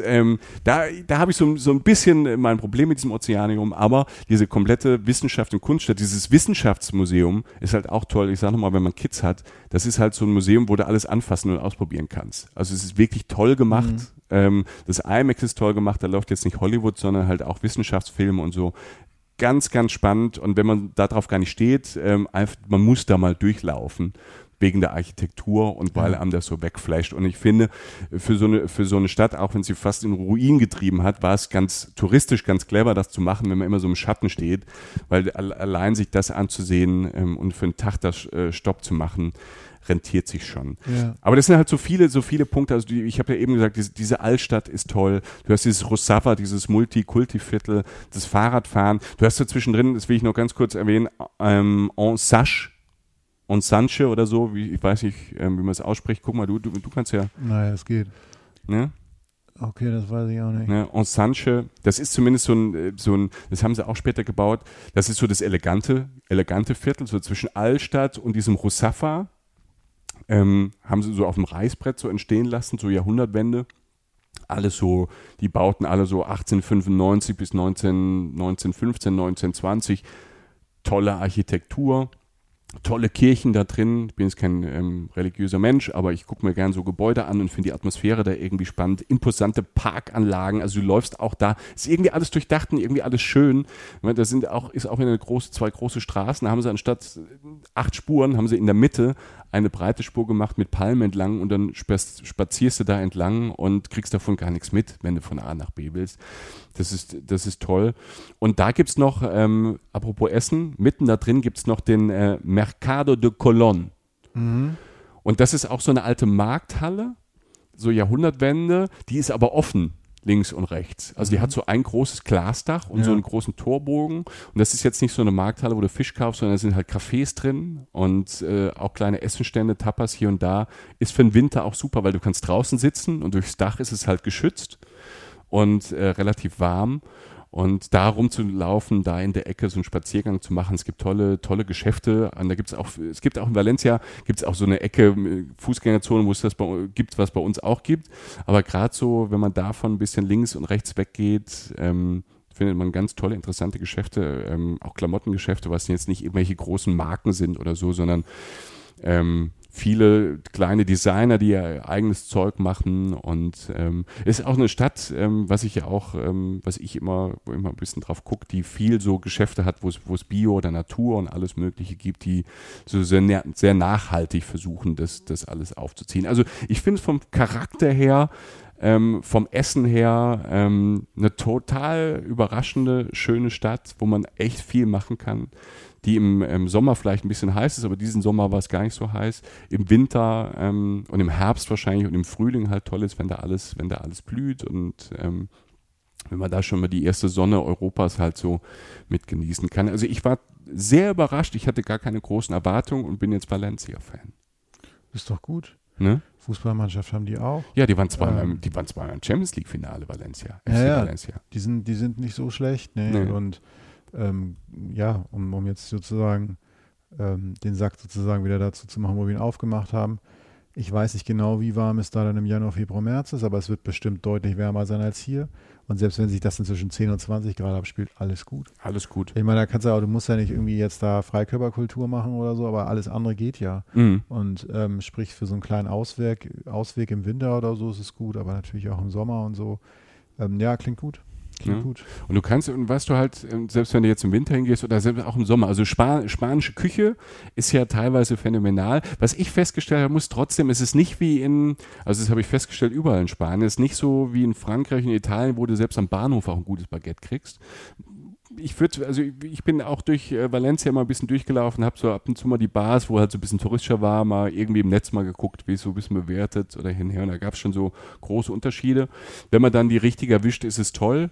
da habe ich so ein bisschen mein Problem mit diesem Ozeanium, aber diese komplette Wissenschaft und Kunststadt, dieses Wissenschaftsmuseum ist halt auch toll. Ich sage nochmal, wenn man Kids hat, das ist halt so ein Museum, wo du alles anfassen und ausprobieren kannst. Also es ist wirklich toll gemacht. Mhm. Das IMAX ist toll gemacht, da läuft jetzt nicht Hollywood, sondern halt auch Wissenschaftsfilme und so. Ganz, ganz spannend, und wenn man darauf gar nicht steht, man muss da mal durchlaufen, wegen der Architektur und weil einem das so wegflasht. Und ich finde, für so eine Stadt, auch wenn sie fast in Ruin getrieben hat, war es ganz touristisch ganz clever, das zu machen, wenn man immer so im Schatten steht, weil allein sich das anzusehen und für einen Tag das Stopp zu machen, rentiert sich schon. Ja. Aber das sind halt so viele Punkte. Also ich habe ja eben gesagt, diese Altstadt ist toll. Du hast dieses Ruzafa, dieses Multikulti-Viertel, das Fahrradfahren. Du hast so zwischendrin, das will ich noch ganz kurz erwähnen, Ensanche oder so, ich weiß nicht, wie man es ausspricht. Guck mal, du kannst ja. Naja, es geht. Ne? Okay, das weiß ich auch nicht. Ne, Ensanche, das ist zumindest so ein, das haben sie auch später gebaut, das ist so das elegante Viertel, so zwischen Altstadt und diesem Ruzafa. Haben sie so auf dem Reißbrett so entstehen lassen, so Jahrhundertwende. Alles so, die bauten alle so 1895 bis 1915, 1920. Tolle Architektur, tolle Kirchen da drin. Ich bin jetzt kein religiöser Mensch, aber ich gucke mir gerne so Gebäude an und finde die Atmosphäre da irgendwie spannend. Imposante Parkanlagen, also du läufst auch da. Ist irgendwie alles durchdacht und irgendwie alles schön. Da ist auch wieder zwei große Straßen. Da haben sie anstatt 8 Spuren, haben sie in der Mitte eine breite Spur gemacht mit Palmen entlang, und dann spazierst du da entlang und kriegst davon gar nichts mit, wenn du von A nach B willst. Das ist toll. Und da gibt es noch, apropos Essen, mitten da drin gibt es noch den Mercado de Colón. Mhm. Und das ist auch so eine alte Markthalle, so Jahrhundertwende, die ist aber offen, links und rechts. Also die hat so ein großes Glasdach und so einen großen Torbogen. Und das ist jetzt nicht so eine Markthalle, wo du Fisch kaufst, sondern da sind halt Cafés drin und auch kleine Essenstände, Tapas hier und da. Ist für den Winter auch super, weil du kannst draußen sitzen und durchs Dach ist es halt geschützt und relativ warm. Und da rumzulaufen, da in der Ecke so einen Spaziergang zu machen, es gibt tolle Geschäfte. Und da gibt's auch, in Valencia gibt's auch so eine Ecke, Fußgängerzone, wo es das gibt, was bei uns auch gibt. Aber gerade so, wenn man davon ein bisschen links und rechts weggeht, findet man ganz tolle, interessante Geschäfte, auch Klamottengeschäfte, was jetzt nicht irgendwelche großen Marken sind oder so, sondern viele kleine Designer, die ihr eigenes Zeug machen, und ist auch eine Stadt, was ich immer ein bisschen drauf gucke, die viel so Geschäfte hat, wo es Bio oder Natur und alles Mögliche gibt, die so sehr, sehr nachhaltig versuchen, das alles aufzuziehen. Also ich finde es vom Charakter her, vom Essen her eine total überraschende, schöne Stadt, wo man echt viel machen kann, die im Sommer vielleicht ein bisschen heiß ist, aber diesen Sommer war es gar nicht so heiß. Im Winter und im Herbst wahrscheinlich und im Frühling halt toll ist, wenn da alles blüht, und wenn man da schon mal die erste Sonne Europas halt so mit genießen kann. Also ich war sehr überrascht, ich hatte gar keine großen Erwartungen und bin jetzt Valencia-Fan. Ist doch gut. Ne? Fußballmannschaft haben die auch. Ja, die waren zweimal im Champions League-Finale, Valencia. FC Valencia. Die sind nicht so schlecht, ne? Nee. Und um jetzt sozusagen den Sack sozusagen wieder dazu zu machen, wo wir ihn aufgemacht haben. Ich weiß nicht genau, wie warm es da dann im Januar, Februar, März ist, aber es wird bestimmt deutlich wärmer sein als hier. Und selbst wenn sich das inzwischen 10 und 20 Grad abspielt, alles gut. Alles gut. Ich meine, da kannst du auch, du musst ja nicht irgendwie jetzt da Freikörperkultur machen oder so, aber alles andere geht ja. Mhm. Und sprich, für so einen kleinen Ausweg im Winter oder so ist es gut, aber natürlich auch im Sommer und so. Ja, klingt gut. Klingt ja? gut. Und du kannst, und was du halt, selbst wenn du jetzt im Winter hingehst oder selbst auch im Sommer, also spanische Küche ist ja teilweise phänomenal. Was ich festgestellt habe, muss trotzdem, es ist nicht wie in, also das habe ich festgestellt, überall in Spanien, es ist nicht so wie in Frankreich und Italien, wo du selbst am Bahnhof auch ein gutes Baguette kriegst. Ich bin auch durch Valencia mal ein bisschen durchgelaufen, habe so ab und zu mal die Bars, wo halt so ein bisschen touristischer war, mal irgendwie im Netz mal geguckt, wie es so ein bisschen bewertet oder hinher. Und da gab es schon so große Unterschiede. Wenn man dann die richtige erwischt, ist es toll.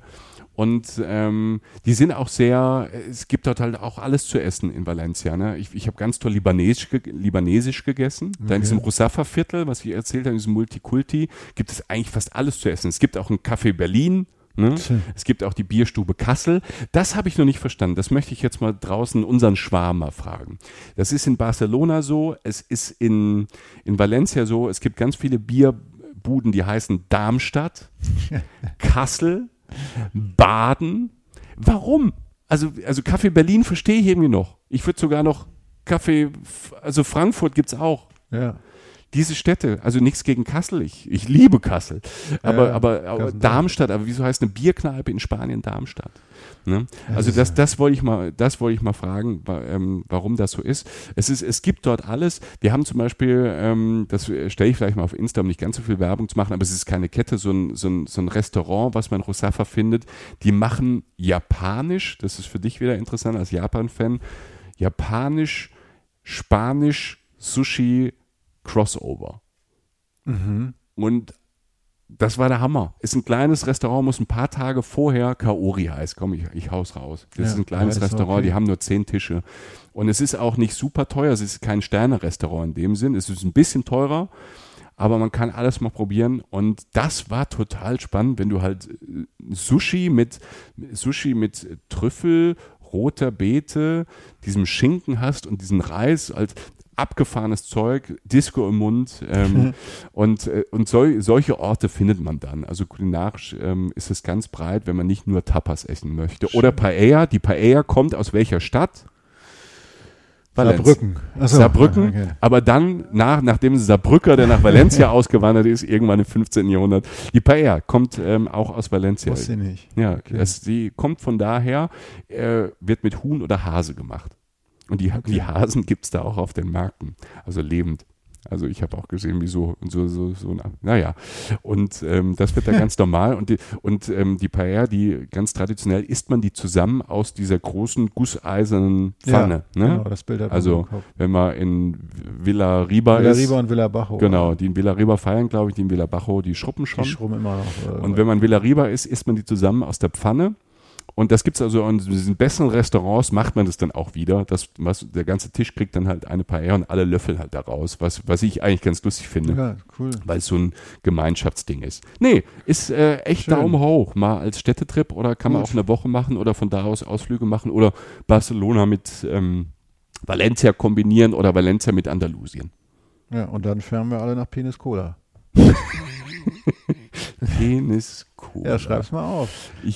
Und die sind auch sehr, es gibt dort halt auch alles zu essen in Valencia. Ne? Ich habe ganz toll libanesisch gegessen. Okay. Da in diesem Ruzafa-Viertel, was ich erzählt habe, in diesem Multikulti, gibt es eigentlich fast alles zu essen. Es gibt auch einen Café Berlin. Ne? Es gibt auch die Bierstube Kassel. Das habe ich noch nicht verstanden. Das möchte ich jetzt mal draußen unseren Schwarm mal fragen. Das ist in Barcelona so, es ist in Valencia so, es gibt ganz viele Bierbuden, die heißen Darmstadt, Kassel, Baden. Warum? Also Café Berlin verstehe ich irgendwie noch. Ich würde sogar noch Café, also Frankfurt gibt es auch. Ja. Diese Städte, also nichts gegen Kassel, ich liebe Kassel, aber Darmstadt, aber wieso heißt eine Bierkneipe in Spanien Darmstadt? Ne? Also das wollte ich mal fragen, warum das so ist. Es gibt dort alles. Wir haben zum Beispiel, das stelle ich vielleicht mal auf Insta, um nicht ganz so viel Werbung zu machen, aber es ist keine Kette, so ein Restaurant, was man in Ruzafa findet. Die machen japanisch, das ist für dich wieder interessant als Japan-Fan, japanisch, spanisch, Sushi, Crossover. Mhm. Und das war der Hammer. Ist ein kleines Restaurant, muss ein paar Tage vorher, Kaori heißt, komm, ich hau's raus. Das ist ein kleines Restaurant, okay. Die haben nur 10 Tische. Und es ist auch nicht super teuer, es ist kein Sterne-Restaurant in dem Sinn, es ist ein bisschen teurer, aber man kann alles mal probieren. Und das war total spannend, wenn du halt Sushi mit Trüffel, roter Beete, diesem Schinken hast und diesen Reis als abgefahrenes Zeug, Disco im Mund und solche Orte findet man dann. Also kulinarisch ist es ganz breit, wenn man nicht nur Tapas essen möchte. Schön. Oder Paella. Die Paella kommt aus welcher Stadt? Valencia. Saarbrücken. Achso. Saarbrücken. Okay. Aber dann, nachdem es Saarbrücker, der nach Valencia ausgewandert ist, irgendwann im 15. Jahrhundert, die Paella kommt auch aus Valencia. Wusste ich nicht. Ja, okay. Die kommt von daher, wird mit Huhn oder Hase gemacht. Und die Hasen gibt es da auch auf den Märkten, also lebend. Also ich habe auch gesehen, wieso und so. Naja, und das wird da ganz normal. Und die Paella, die ganz traditionell, isst man die zusammen aus dieser großen gusseisernen Pfanne. Ja, ne? Genau, das Bild hat also, wenn man in Villa Riba und Villa Bajo. Genau, die in Villa Riba feiern, glaube ich, die in Villa Bajo, die schrubben schon. Die schrubben immer noch. Und wenn man Villa Riba isst, isst man die zusammen aus der Pfanne. Und das gibt es also in diesen besseren Restaurants, macht man das dann auch wieder. Der ganze Tisch kriegt dann halt eine Paella und alle Löffel halt da raus, was ich eigentlich ganz lustig finde. Ja, cool. Weil es so ein Gemeinschaftsding ist. Nee, ist echt schön. Daumen hoch, mal als Städtetrip oder kann man auch eine Woche machen oder von da aus Ausflüge machen oder Barcelona mit Valencia kombinieren oder Valencia mit Andalusien. Ja, und dann fahren wir alle nach Peñíscola. Peñíscola. Ja, schreib's mal auf.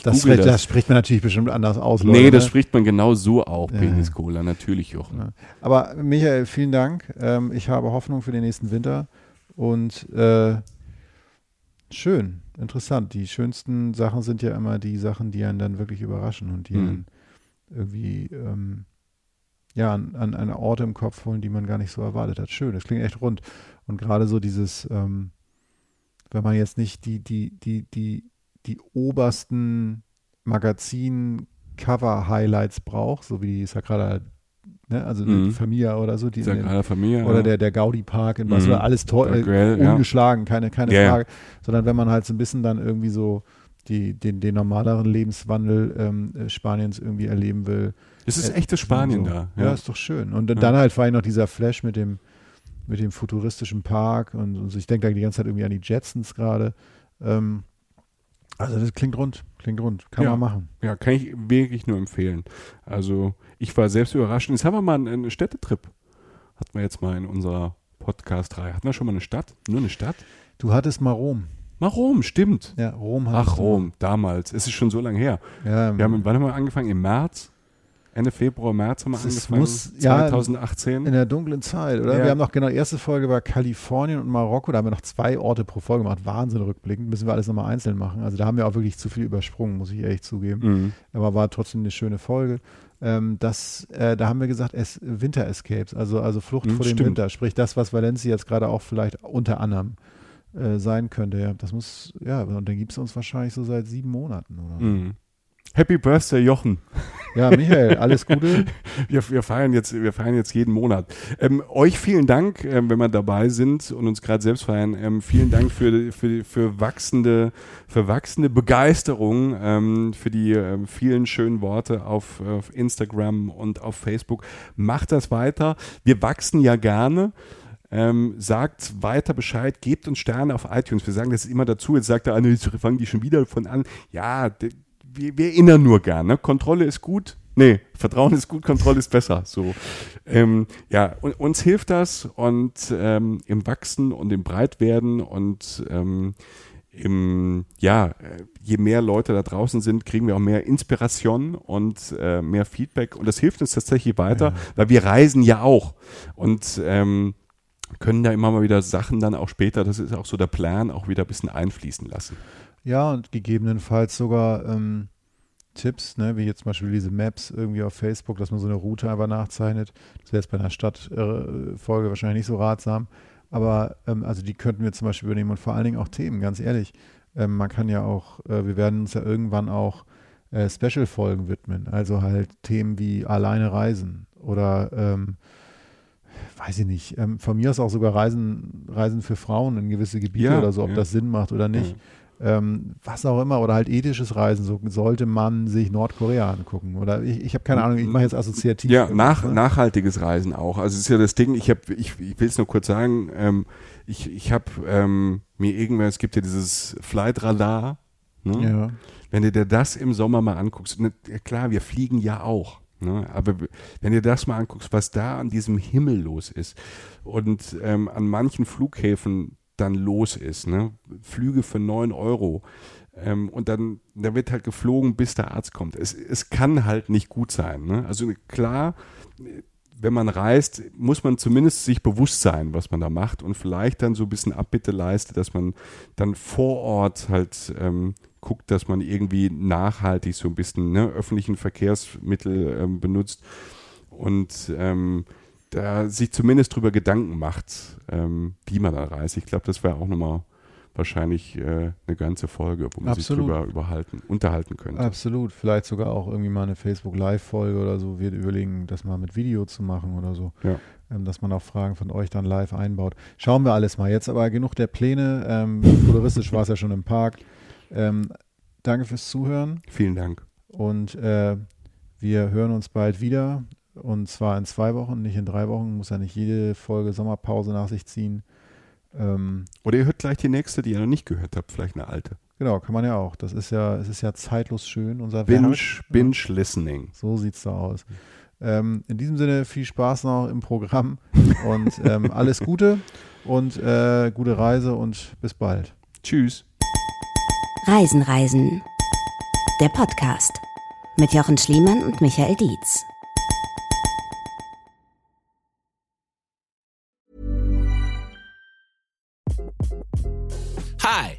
Das spricht man natürlich bestimmt anders aus, Leute. Nee, das spricht man genau so auch, Peñíscola, natürlich, Jochen. Ja. Aber Michael, vielen Dank. Ich habe Hoffnung für den nächsten Winter und schön, interessant. Die schönsten Sachen sind ja immer die Sachen, die einen dann wirklich überraschen und die einen irgendwie an eine Orte im Kopf holen, die man gar nicht so erwartet hat. Schön, das klingt echt rund. Und gerade so dieses wenn man jetzt nicht die obersten Magazin-Cover-Highlights braucht, so wie die Sagrada, ne? Also die Familia oder so. Die Sagrada Familia. Oder der Gaudi-Park in Barcelona, alles ungeschlagen, keine Frage. Sondern wenn man halt so ein bisschen dann irgendwie so den normaleren Lebenswandel Spaniens irgendwie erleben will. Es ist echtes Spanien so. Da. Ja, ist doch schön. Und dann halt vor allem noch dieser Flash mit dem futuristischen Park und so. Ich denke da die ganze Zeit irgendwie an die Jetsons gerade. Also das klingt rund. Kann man machen. Ja, kann ich wirklich nur empfehlen. Also ich war selbst überrascht. Jetzt haben wir mal einen Städtetrip. Hatten wir jetzt mal in unserer Podcast-Reihe. Hatten wir schon mal eine Stadt? Nur eine Stadt? Du hattest mal Rom. Rom, stimmt. Ja, Rom. Ach, Rom, damals. Es ist schon so lange her. Ja, wir haben, wann haben wir angefangen? Im März? Ende Februar, März haben wir angefangen, muss, 2018. Ja, in der dunklen Zeit, oder? Ja. Wir haben noch, genau, erste Folge war Kalifornien und Marokko, da haben wir noch 2 Orte pro Folge gemacht, Wahnsinn rückblickend, müssen wir alles nochmal einzeln machen. Also da haben wir auch wirklich zu viel übersprungen, muss ich ehrlich zugeben. Mhm. Aber war trotzdem eine schöne Folge. Da haben wir gesagt, Winter Escapes, also Flucht vor dem Winter, sprich das, was Valencia jetzt gerade auch vielleicht unter anderem sein könnte. Ja. Das muss, ja, und dann gibt es uns wahrscheinlich so seit 7 Monaten, oder? Mhm. Happy Birthday, Jochen. Ja, Michael, alles Gute. Wir feiern jetzt jeden Monat. Euch vielen Dank, wenn wir dabei sind und uns gerade selbst feiern. Vielen Dank für wachsende Begeisterung, für die vielen schönen Worte auf Instagram und auf Facebook. Macht das weiter. Wir wachsen ja gerne. Sagt weiter Bescheid, gebt uns Sterne auf iTunes. Wir sagen das immer dazu. Jetzt sagt der eine, jetzt fangen die schon wieder von an. Ja, wir erinnern nur gern, ne? Kontrolle ist gut, nee, Vertrauen ist gut, Kontrolle ist besser. So, ja, und uns hilft das und im Wachsen und im Breitwerden und je mehr Leute da draußen sind, kriegen wir auch mehr Inspiration und mehr Feedback und das hilft uns tatsächlich weiter, ja. Weil wir reisen ja auch und können da immer mal wieder Sachen dann auch später, das ist auch so der Plan, auch wieder ein bisschen einfließen lassen. Ja, und gegebenenfalls sogar Tipps, ne, wie jetzt zum Beispiel diese Maps irgendwie auf Facebook, dass man so eine Route einfach nachzeichnet. Das wäre jetzt bei einer Stadtfolge wahrscheinlich nicht so ratsam. Aber also die könnten wir zum Beispiel übernehmen und vor allen Dingen auch Themen, ganz ehrlich. Man kann ja auch, wir werden uns ja irgendwann auch Special-Folgen widmen. Also halt Themen wie alleine reisen oder weiß ich nicht, von mir aus auch sogar Reisen für Frauen in gewisse Gebiete oder so, ob das Sinn macht oder nicht. Mhm. Was auch immer, oder halt ethisches Reisen, so sollte man sich Nordkorea angucken. Oder ich habe keine Ahnung, ich mache jetzt assoziativ. Ja, nachhaltiges Reisen auch. Also es ist ja das Ding, ich will es nur kurz sagen, ich habe mir irgendwann, es gibt ja dieses Flightradar, ne? Ja. Wenn du dir das im Sommer mal anguckst, ne, klar, wir fliegen ja auch. Ne? Aber wenn du das mal anguckst, was da an diesem Himmel los ist und an manchen Flughäfen dann los ist, ne? Flüge für 9 €. Und dann da wird halt geflogen, bis der Arzt kommt. Es kann halt nicht gut sein. Ne? Also klar, wenn man reist, muss man zumindest sich bewusst sein, was man da macht und vielleicht dann so ein bisschen Abbitte leistet, dass man dann vor Ort halt guckt, dass man irgendwie nachhaltig so ein bisschen, ne, öffentlichen Verkehrsmittel benutzt und da sich zumindest drüber Gedanken macht, wie man da reist. Ich glaube, das wäre auch nochmal wahrscheinlich eine ganze Folge, wo man sich drüber unterhalten könnte. Absolut. Vielleicht sogar auch irgendwie mal eine Facebook-Live-Folge oder so. Wir überlegen, das mal mit Video zu machen oder so. Ja. Dass man auch Fragen von euch dann live einbaut. Schauen wir alles mal. Jetzt aber genug der Pläne. Futuristisch war es ja schon im Park. Danke fürs Zuhören. Vielen Dank. Und wir hören uns bald wieder. Und zwar in 2 Wochen, nicht in 3 Wochen. Muss ja nicht jede Folge Sommerpause nach sich ziehen. Oder ihr hört gleich die nächste, die ihr noch nicht gehört habt, vielleicht eine alte. Genau, kann man ja auch. Es ist ja zeitlos schön. Unser Binge-Listening. So sieht's da aus. In diesem Sinne viel Spaß noch im Programm und alles Gute und gute Reise und bis bald. Tschüss. Reisen, Reisen. Der Podcast mit Jochen Schliemann und Michael Dietz. Hi,